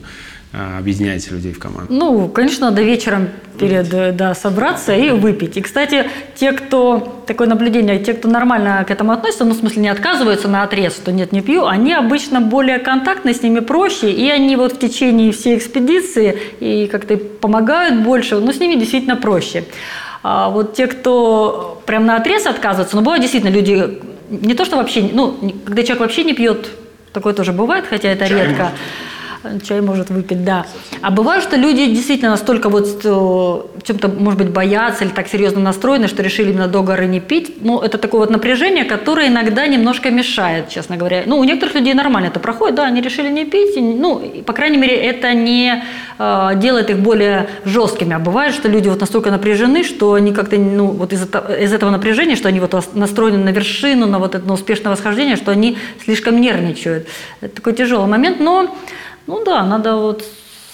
объединяете людей в команду? Ну, конечно, надо вечером перед, да, собраться и выпить. И, кстати, те, кто... Такое наблюдение, те, кто нормально к этому относится, ну, в смысле, не отказываются на отрез, что нет, не пью, они обычно более контактны, с ними проще, и они вот в течение всей экспедиции и как-то помогают больше, но с ними действительно проще. А вот те, кто прям на отрез отказывается, ну, бывают действительно люди... Не то, что вообще... Ну, когда человек вообще не пьет, такое тоже бывает, хотя это чай редко. Может. Чай может выпить, да. А бывает, что люди действительно настолько вот чем-то, может быть, боятся или так серьезно настроены, что решили именно до горы не пить. Ну, это такое вот напряжение, которое иногда немножко мешает, честно говоря. Ну, у некоторых людей нормально это проходит, да, они решили не пить. И, ну, по крайней мере, это не э, делает их более жесткими. А бывает, что люди вот настолько напряжены, что они как-то, ну, вот из, из этого напряжения, что они вот настроены на вершину, на вот это на успешное восхождение, что они слишком нервничают. Это такой тяжелый момент, но... Ну да, надо вот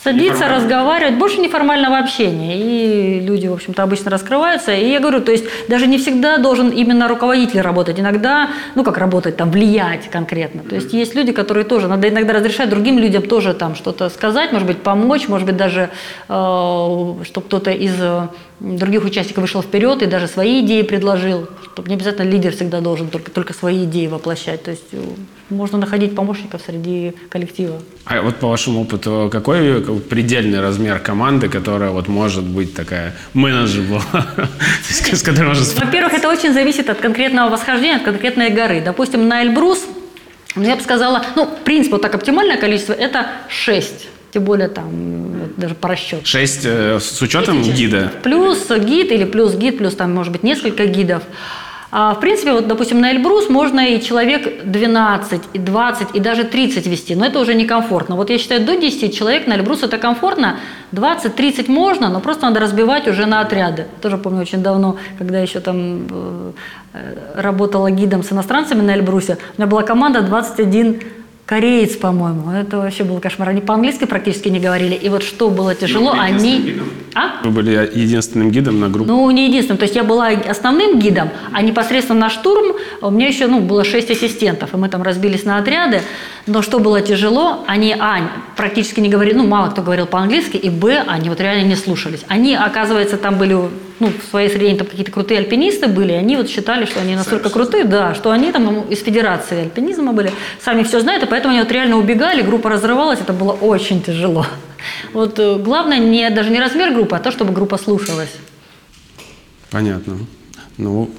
садиться, разговаривать, больше неформального общения. И люди, в общем-то, обычно раскрываются. И я говорю, то есть даже не всегда должен именно руководитель работать. Иногда, ну как работать, там, влиять конкретно. То есть есть люди, которые тоже, надо иногда разрешать другим людям тоже там что-то сказать, может быть, помочь, может быть, даже, э, чтобы кто-то из других участников вышел вперед и даже свои идеи предложил. Чтобы не обязательно лидер всегда должен только, только свои идеи воплощать. То есть можно находить помощников среди коллектива. А вот по вашему опыту, какой предельный размер команды, которая вот может быть такая менеджербл, с которой можно справиться? Во-первых, это очень зависит от конкретного восхождения, от конкретной горы. Допустим, на Эльбрус, я бы сказала, ну, в принципе, вот так оптимальное количество – это шесть. Тем более там даже по расчету. Шесть с учетом гида? Плюс гид или плюс гид, плюс там, может быть, несколько гидов. А, в принципе, вот, допустим, на Эльбрус можно и человек двенадцать, и двадцать, и даже тридцать вести, но это уже некомфортно. Вот я считаю, до десяти человек на Эльбрус это комфортно, двадцать-тридцать можно, но просто надо разбивать уже на отряды. Тоже помню очень давно, когда еще там э, работала гидом с иностранцами на Эльбрусе, у меня была команда двадцать один Кореец, по-моему. Это вообще был кошмар. Они по-английски практически не говорили. И вот что было тяжело, вы они... А? Вы были единственным гидом на группу? Ну, не единственным. То есть я была основным гидом, а непосредственно на штурм у меня еще ну, было шесть ассистентов. И мы там разбились на отряды. Но что было тяжело, они, а, практически не говорили, ну, мало кто говорил по-английски, и, б, они вот реально не слушались. Они, оказывается, там были, ну, в своей среде там какие-то крутые альпинисты были, и они вот считали, что они настолько крутые, да, что они там из Федерации альпинизма были, сами все знают, и поэтому Поэтому они вот реально убегали, группа разрывалась, это было очень тяжело. Вот главное не, даже не размер группы, а то, чтобы группа слушалась. Понятно. Ну,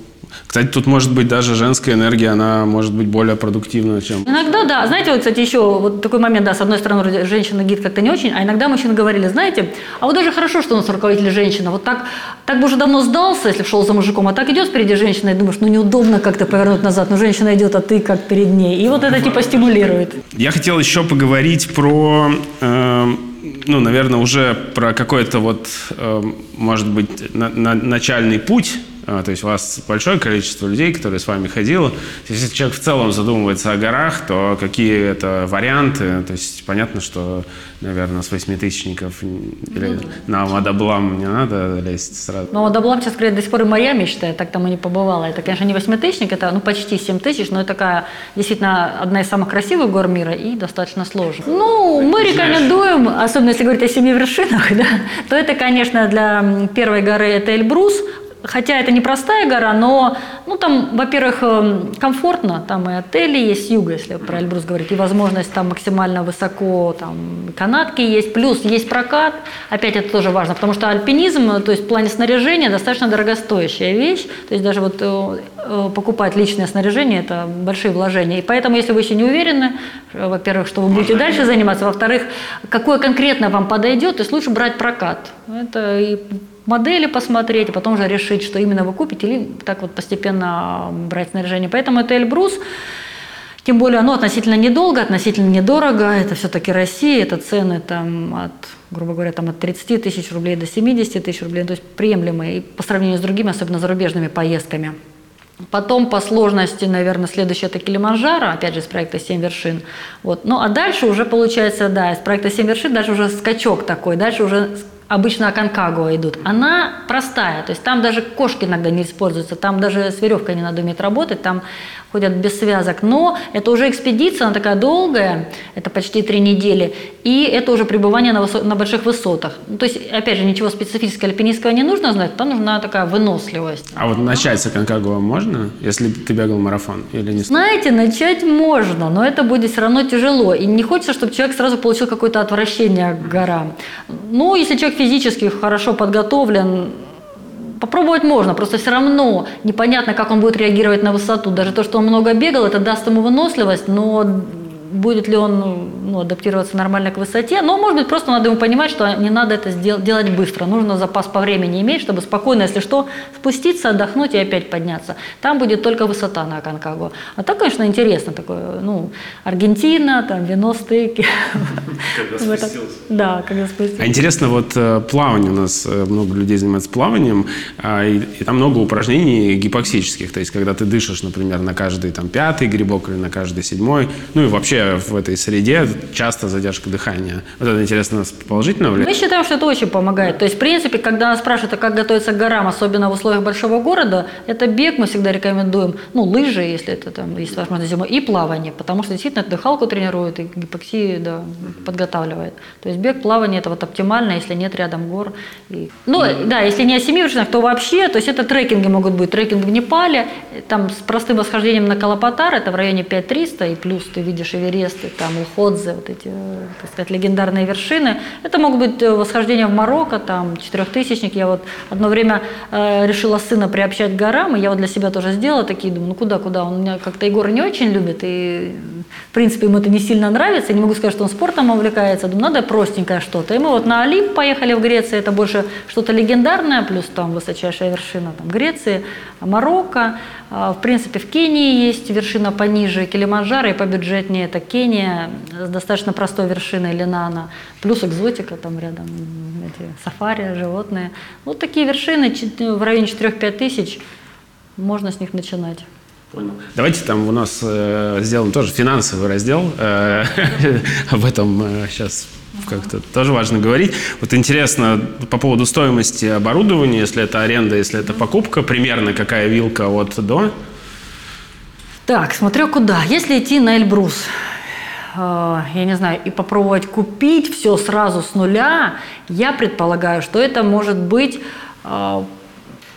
кстати, тут может быть даже женская энергия, она может быть более продуктивна, чем... Иногда, да. Знаете, вот, кстати, еще вот такой момент, да, с одной стороны, женщина-гид как-то не очень, а иногда мужчины говорили, знаете, а вот даже хорошо, что у нас руководитель женщина, вот так, так бы уже давно сдался, если бы шел за мужиком, а так идет впереди женщина и думаешь, ну неудобно как-то повернуть назад, но женщина идет, а ты как перед ней, и вот это типа стимулирует. Я хотел еще поговорить про... Э- Ну, наверное, уже про какой-то вот, э, может быть, на, на, начальный путь. А, то есть у вас большое количество людей, которые с вами ходило. Если человек в целом задумывается о горах, то какие это варианты? То есть понятно, что, наверное, с восьмитысячников или на Амадаблам не надо лезть сразу. Ну, Амадаблам сейчас, говорят, до сих пор и Майами, считаю, так там и не побывала. Это, конечно, не восьмитысячник, это ну, почти семь тысяч, но это такая, действительно, одна из самых красивых гор мира и достаточно сложная. Ну, так мы рекомендуем, знаешь, особенно если говорить о семи вершинах, да, то это, конечно, для первой горы это Эльбрус. Хотя это не простая гора, но ну, там, во-первых, комфортно, там и отели есть с юга, если про Эльбрус говорить, и возможность там максимально высоко, там канатки есть, плюс есть прокат, опять это тоже важно, потому что альпинизм, то есть в плане снаряжения достаточно дорогостоящая вещь, то есть даже вот покупать личное снаряжение – это большие вложения, и поэтому, если вы еще не уверены, во-первых, что вы будете дальше заниматься, во-вторых, какое конкретно вам подойдет, то есть лучше брать прокат, это и модели посмотреть, и потом уже решить, что именно вы купите, или так вот постепенно брать снаряжение. Поэтому это Эльбрус, тем более оно относительно недолго, относительно недорого, это все-таки Россия, это цены там от, грубо говоря, там от тридцати тысяч рублей до семидесяти тысяч рублей, то есть приемлемые по сравнению с другими, особенно зарубежными поездками. Потом по сложности, наверное, следующее это Килиманджаро, опять же, из проекта «Семь вершин». Вот. Ну, а дальше уже получается, да, из проекта «Семь вершин» дальше уже скачок такой, дальше уже обычно Аконкагуа идут. Она простая, то есть там даже кошки иногда не используются, там даже с веревкой не надо уметь работать, там ходят без связок. Но это уже экспедиция, она такая долгая, это почти три недели, и это уже пребывание на, высо- на больших высотах. Ну, то есть, опять же, ничего специфического альпинистского не нужно знать, там нужна такая выносливость. А вот начать с Аконкагуа можно, если ты бегал марафон или не? Знаете, начать можно, но это будет все равно тяжело, и не хочется, чтобы человек сразу получил какое-то отвращение к горам. Ну, если человек физически хорошо подготовлен, попробовать можно, просто все равно непонятно, как он будет реагировать на высоту. Даже то, что он много бегал, это даст ему выносливость, но будет ли он ну, адаптироваться нормально к высоте. Но, может быть, просто надо ему понимать, что не надо это сдел- делать быстро. Нужно запас по времени иметь, чтобы спокойно, если что, спуститься, отдохнуть и опять подняться. Там будет только высота на Аконкагуа. А так, конечно, интересно такое. Ну, Аргентина, там, вино, стейки. Когда спустился. Да, когда спустился. А интересно, вот плавание у нас, много людей занимается плаванием, и, и там много упражнений гипоксических. То есть, когда ты дышишь, например, на каждый там, пятый грибок или на каждый седьмой, ну и вообще в этой среде часто задержка дыхания. Вот это, интересно, положительно влияет? Мы считаем, что это очень помогает. То есть, в принципе, когда нас спрашивают, а как готовиться к горам, особенно в условиях большого города, это бег мы всегда рекомендуем, ну, лыжи, если это там есть возможность зимой, и плавание, потому что действительно дыхалку тренирует и гипоксию да, подготавливает. То есть бег, плавание – это вот оптимально, если нет рядом гор. И... Ну, да, если не о семи вершинах, то вообще, то есть это трекинги могут быть. Трекинг в Непале, там с простым восхождением на Калапатар, это в районе пять триста, и плюс ты видишь и Эверест, там, Лхотзе, вот эти, так сказать, легендарные вершины. Это могут быть восхождения в Марокко, там, четырехтысячник. Я вот одно время э, решила сына приобщать к горам, и я вот для себя тоже сделала такие, думаю, ну куда-куда, он меня как-то и горы не очень любит, и, в принципе, ему это не сильно нравится, я не могу сказать, что он спортом увлекается, думаю, надо простенькое что-то. И мы вот на Олимп поехали в Грецию, это больше что-то легендарное, плюс там высочайшая вершина там, Греции, Марокко. Э, в принципе, в Кении есть вершина пониже, Килиманджаро, и побюджетнее это Кения с достаточно простой вершиной Ленана, плюс экзотика, там рядом эти сафари, животные. Вот такие вершины в районе четырех-пяти тысяч, можно с них начинать. Понял. Давайте там у нас э, сделаем тоже финансовый раздел. Э, об этом э, сейчас как-то тоже важно говорить. Вот интересно по поводу стоимости оборудования, если это аренда, если это покупка, примерно какая вилка от до? Так, смотрю куда. Если идти на Эльбрус, э, я не знаю, и попробовать купить все сразу с нуля, я предполагаю, что это может быть... Э,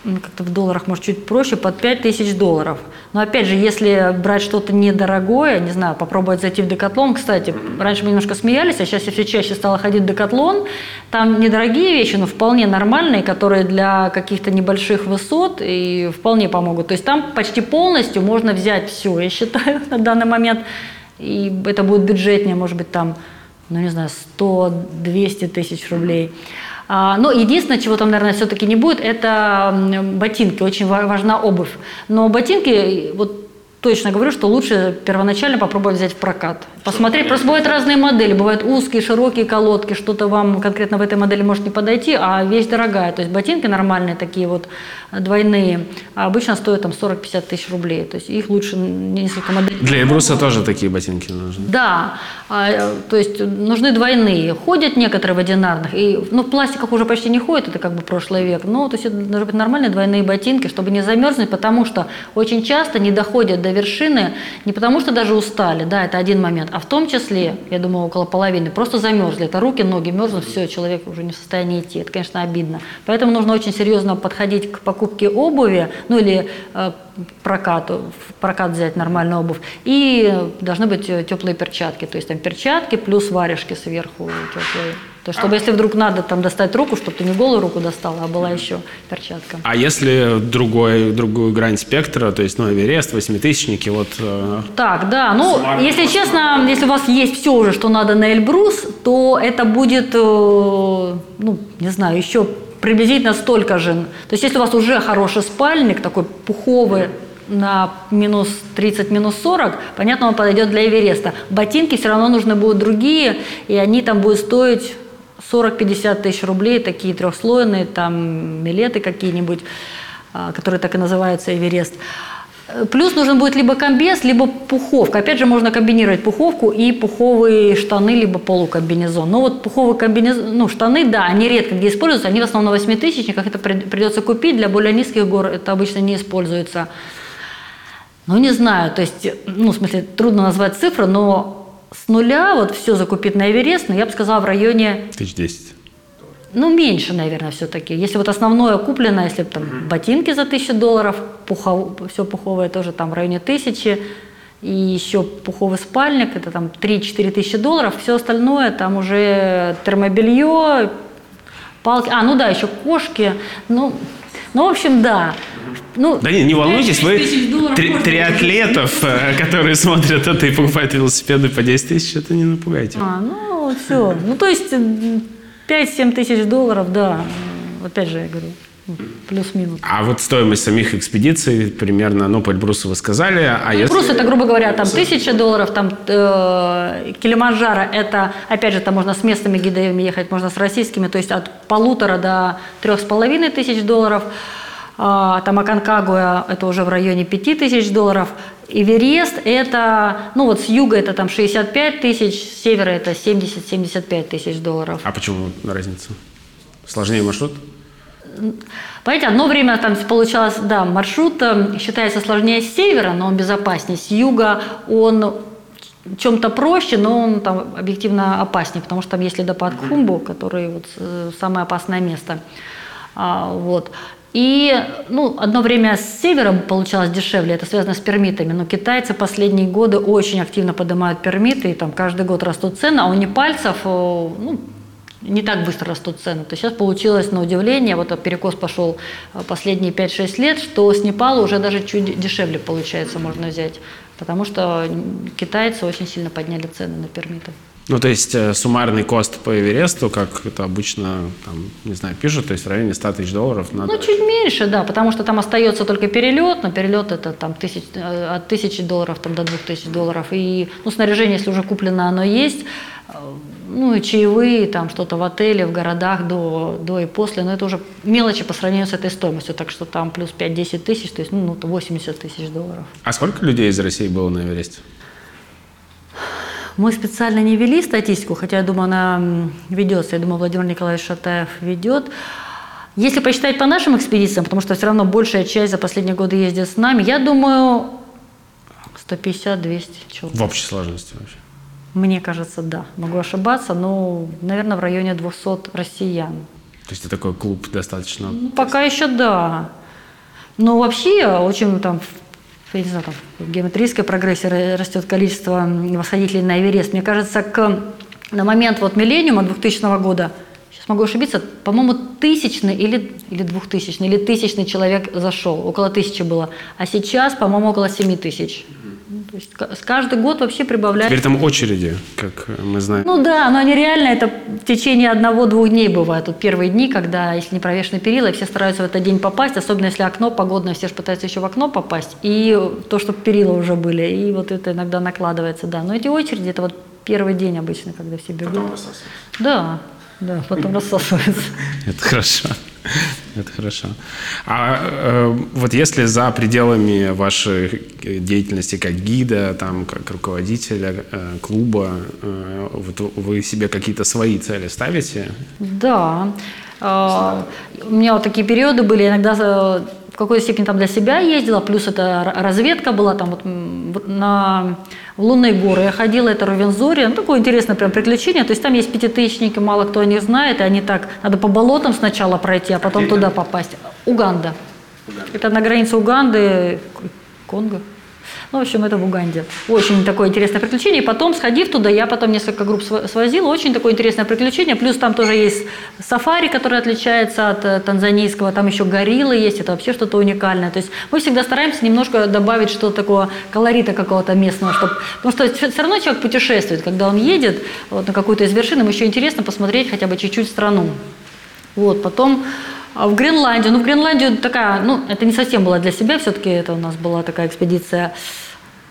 как-то в долларах, может, чуть проще, под пять тысяч долларов. Но, опять же, если брать что-то недорогое, не знаю, попробовать зайти в Декатлон. Кстати, раньше мы немножко смеялись, а сейчас я все чаще стала ходить в Декатлон. Там недорогие вещи, но вполне нормальные, которые для каких-то небольших высот и вполне помогут. То есть там почти полностью можно взять все, я считаю, на данный момент. И это будет бюджетнее, может быть, там, ну, не знаю, сто-двести тысяч рублей. Но единственное, чего там, наверное, все-таки не будет, это ботинки. Очень важна обувь. Но ботинки, вот точно говорю, что лучше первоначально попробовать взять в прокат. Посмотреть. Просто бывают разные модели. Бывают узкие, широкие колодки. Что-то вам конкретно в этой модели может не подойти, а вещь дорогая. То есть ботинки нормальные, такие вот двойные, обычно стоят там сорок-пятьдесят тысяч рублей. То есть их лучше несколько моделей. Для Эльбруса тоже такие ботинки нужны? Да. То есть нужны двойные. Ходят некоторые в одинарных. И, ну, в пластиках уже почти не ходят, это как бы прошлый век. Но то есть это должны быть нормальные двойные ботинки, чтобы не замерзнуть, потому что очень часто не доходят до вершины не потому, что даже устали, да, это один момент, а в том числе, я думаю, около половины, просто замерзли. Это руки, ноги мерзнут, все, человек уже не в состоянии идти. Это, конечно, обидно. Поэтому нужно очень серьезно подходить к покупке обуви, ну или э, прокату, в прокат взять нормальную обувь. И должны быть теплые перчатки, то есть там перчатки плюс варежки сверху теплые. То, чтобы если вдруг надо там достать руку, чтобы ты не голую руку достала, а была еще перчатка. А если другой, другую грань спектра, то есть, ну, Эверест, восьмитысячники, вот... Э, так, да, ну, смарт, если просто... честно, если у вас есть все уже, что надо на Эльбрус, то это будет, э, ну, не знаю, еще приблизительно столько же. То есть, если у вас уже хороший спальник, такой пуховый, на минус тридцать, минус сорок, понятно, он подойдет для Эвереста. Ботинки все равно нужны будут другие, и они там будут стоить... сорок-пятьдесят тысяч рублей, такие трехслойные, там милеты какие-нибудь, которые так и называются, Эверест. Плюс нужен будет либо комбез, либо пуховка. Опять же, можно комбинировать пуховку и пуховые штаны, либо полукомбинезон. Но вот пуховые комбинезон, ну, штаны, да, они редко где используются, они в основном на восьмитысячниках, это придется купить, для более низких гор это обычно не используется. Ну, не знаю, то есть, ну, в смысле, трудно назвать цифры, но... С нуля вот все закупить на Эверест, но я бы сказала в районе... Тысяч десять. Ну, меньше, наверное, все-таки. Если вот основное куплено, если там mm-hmm. ботинки за тысячу долларов, пухов... все пуховое тоже там в районе тысячи, и еще пуховый спальник, это там три-четыре тысячи долларов, все остальное там уже термобелье, палки... А, ну да, еще кошки, ну... Ну, в общем, да. Ну, да не, не волнуйтесь, вы три, триатлетов, которые смотрят это и покупают велосипеды по десять тысяч, это не напугайте. А, ну, все. Ну, то есть пять-семь тысяч долларов, да. Опять же, я говорю, плюс-минус. А вот стоимость самих экспедиций примерно, ну, по Эльбрусу вы сказали. А Эльбрус, если... это, грубо говоря, там тысяча долларов, там э, Килиманджаро, это, опять же, там можно с местными гидами ехать, можно с российскими, то есть от полутора до трех с половиной тысяч долларов. А, там Аконкагуа, это уже в районе пяти тысяч долларов. Эверест, это, ну вот с юга это там шестьдесят пять тысяч, с севера это семьдесят-семьдесят пять тысяч долларов. А почему разница? Сложнее маршрут? Понимаете, одно время там получалось, да, маршрут считается сложнее с севера, но он безопаснее. С юга он в чем-то проще, но он там объективно опаснее, потому что там есть ледопад Кхумбу, который вот самое опасное место. А, вот. И, ну, одно время с севера получалось дешевле, это связано с пермитами, но китайцы последние годы очень активно поднимают пермиты, и там каждый год растут цены, а у непальцев, ну, не так быстро растут цены. То есть сейчас получилось на удивление, вот перекос пошел последние пять-шесть лет, что с Непала уже даже чуть дешевле получается можно взять, потому что китайцы очень сильно подняли цены на пермиты. Ну, то есть суммарный кост по Эвересту, как это обычно, там, не знаю, пишут, то есть в районе ста тысяч долларов. Надо... Ну, чуть меньше, да, потому что там остается только перелет, но перелет это там тысяч, от тысячи долларов там, до двух тысяч долларов. И, ну, снаряжение, если уже куплено, оно есть. ну и чаевые, там что-то в отеле, в городах до, до и после, но это уже мелочи по сравнению с этой стоимостью, так что там плюс пять-десять тысяч, то есть ну, восемьдесят тысяч долларов. А сколько людей из России было на Эвересте? Мы специально не вели статистику, хотя, я думаю, она ведется, я думаю, Владимир Николаевич Шатаев ведет. Если посчитать по нашим экспедициям, потому что все равно большая часть за последние годы ездит с нами, я думаю, сто пятьдесят-двести человек. В общей сложности вообще? Мне кажется, да. Могу ошибаться, но, наверное, в районе двухсот россиян. То есть это такой клуб достаточно? Ну, пока еще да. Но вообще очень там, я не знаю, там, в геометрической прогрессии растет количество восходителей на Эверест. Мне кажется, к, на момент вот миллениума двухтысячного года, сейчас могу ошибиться, по-моему, тысячный или, или двухтысячный, или тысячный человек зашел, около тысячи было. А сейчас, по-моему, около семи тысяч. То есть каждый год вообще прибавляется. Теперь там очереди, как мы знаем. Ну да, но они реально, это в течение одного-двух дней бывает. Вот первые дни, когда, если не провешаны перила, и все стараются в этот день попасть, особенно если окно погодное, все же пытаются еще в окно попасть, и то, чтобы перила уже были, и вот это иногда накладывается, да. Но эти очереди, это вот первый день обычно, когда все бегут. Потом рассасываются. Да, да, потом рассасываются. Это хорошо. Это хорошо. А э, вот если за пределами вашей деятельности как гида, там, как руководителя э, клуба, э, вот вы себе какие-то свои цели ставите? Да. Э, у меня вот такие периоды были. Иногда в какой-то степени там для себя ездила, плюс это разведка была. Там вот на Лунные горы я ходила, это Рувензори. Ну, такое интересное прям приключение. То есть там есть пятитысячники, мало кто о них знает. И они так, надо по болотам сначала пройти, а потом туда попасть. Уганда. Уганда. Это на границе Уганды, Конго. Ну, в общем, это в Уганде. Очень такое интересное приключение. И потом, сходив туда, я потом несколько групп свозила. Очень такое интересное приключение. Плюс там тоже есть сафари, который отличается от танзанийского. Там еще гориллы есть. Это вообще что-то уникальное. То есть мы всегда стараемся немножко добавить что-то такого колорита какого-то местного. Чтобы... Потому что все равно человек путешествует. Когда он едет вот, на какую-то из вершин, ему еще интересно посмотреть хотя бы чуть-чуть страну. Вот, потом... А в Гренландию, ну в Гренландию такая, ну это не совсем было для себя, все-таки это у нас была такая экспедиция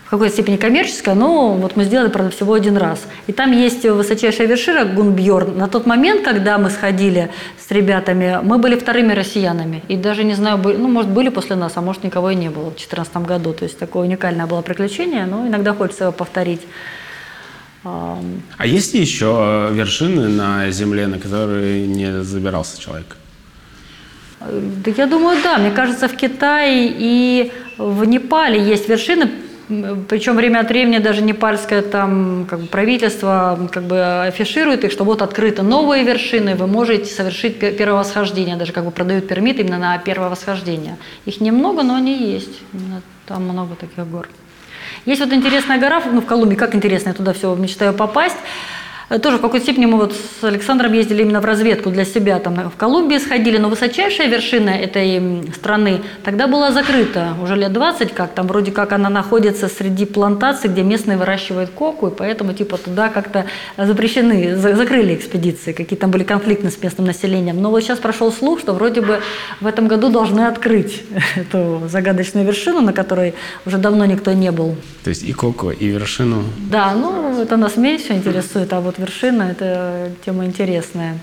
в какой-то степени коммерческая, но вот мы сделали, правда, всего один раз. И там есть высочайшая вершина Гунбьорн. На тот момент, когда мы сходили с ребятами, мы были вторыми россиянами. И даже не знаю, ну может были после нас, а может никого и не было в две тысячи четырнадцатом году. То есть такое уникальное было приключение, но иногда хочется его повторить. А есть ли еще вершины на Земле, на которые не забирался человек? Да, я думаю, да. Мне кажется, в Китае и в Непале есть вершины, причем время от времени даже непальское там, как бы, правительство как бы, афиширует их, что вот открыты новые вершины, вы можете совершить первое восхождение, даже как бы продают пермит именно на первое восхождение. Их немного, но они есть. Там много таких гор. Есть вот интересная гора, ну в Колумбии, как интересно, я туда все мечтаю попасть. Тоже в какой-то степени мы вот с Александром ездили именно в разведку для себя, там в Колумбии сходили, но высочайшая вершина этой страны тогда была закрыта уже лет двадцать как, там вроде как она находится среди плантаций, где местные выращивают коку, и поэтому типа туда как-то запрещены, закрыли экспедиции, какие там были конфликты с местным населением. Но вот сейчас прошел слух, что вроде бы в этом году должны открыть эту загадочную вершину, на которой уже давно никто не был. То есть и коку, и вершину? Да, ну это нас меньше интересует, а вот вершина, это тема интересная.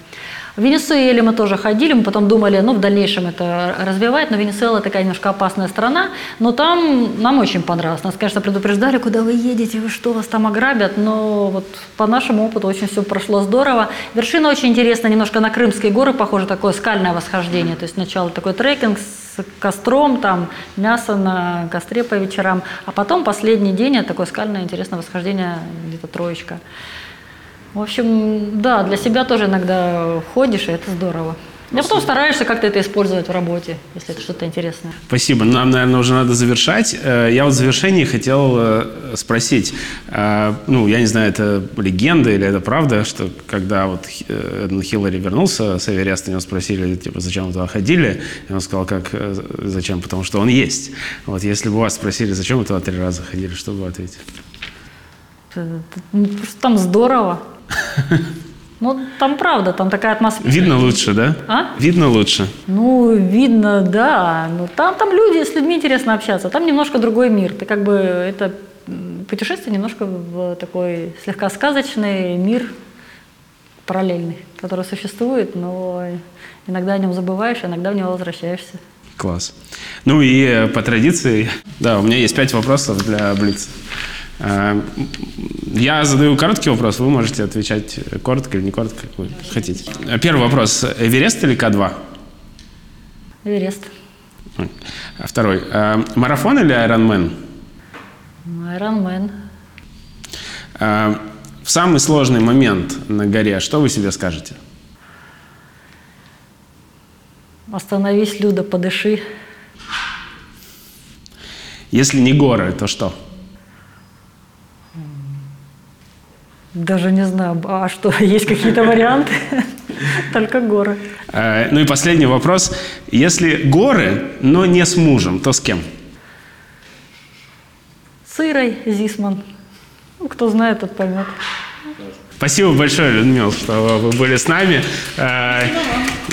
В Венесуэле мы тоже ходили, мы потом думали, ну в дальнейшем это развивать, но Венесуэла такая немножко опасная страна, но там нам очень понравилось. Нас, конечно, предупреждали, куда вы едете, вы что, вас там ограбят, но вот по нашему опыту очень все прошло здорово. Вершина очень интересная, немножко на Крымские горы похоже, такое скальное восхождение, то есть сначала такой трекинг с костром, там мясо на костре по вечерам, а потом последний день такое скальное интересное восхождение, где-то троечка. В общем, да, для себя тоже иногда ходишь, и это здорово. Я потом стараешься как-то это использовать в работе, если это что-то интересное. Спасибо. Нам, наверное, уже надо завершать. Я вот в завершении хотел спросить, ну, я не знаю, это легенда или это правда, что когда вот Хиллари вернулся с Эвереста, его спросили, типа, зачем вы туда ходили, и он сказал, как, зачем, потому что он есть. Вот если бы вас спросили, зачем вы туда три раза ходили, что бы вы ответили? Просто там здорово. Ну, там правда, там такая атмосфера. Видно лучше, да? А? Видно лучше. Ну, видно, да. Но там, там люди, с людьми интересно общаться. Там немножко другой мир. Ты как бы это путешествие немножко в такой слегка сказочный мир, параллельный, который существует, но иногда о нем забываешь, иногда в него возвращаешься. Класс. Ну и по традиции, да, у меня есть пять вопросов для Блица. Я задаю короткий вопрос, вы можете отвечать коротко или не коротко, как вы хотите. Первый вопрос. Эверест или ка два? Эверест. Второй. Марафон или айронмен? Айронмен. В самый сложный момент на горе что вы себе скажете? Остановись, Люда, подыши. Если не горы, то что? Даже не знаю, а что, есть какие-то варианты? Только горы. Ну и последний вопрос. Если горы, но не с мужем, то с кем? С Ирой Зисман. Ну, кто знает, тот поймет. Спасибо большое, Людмила, что вы были с нами.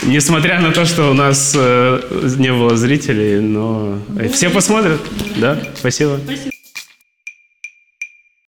Несмотря на то, что у нас не было зрителей, но все посмотрят. Да? Спасибо.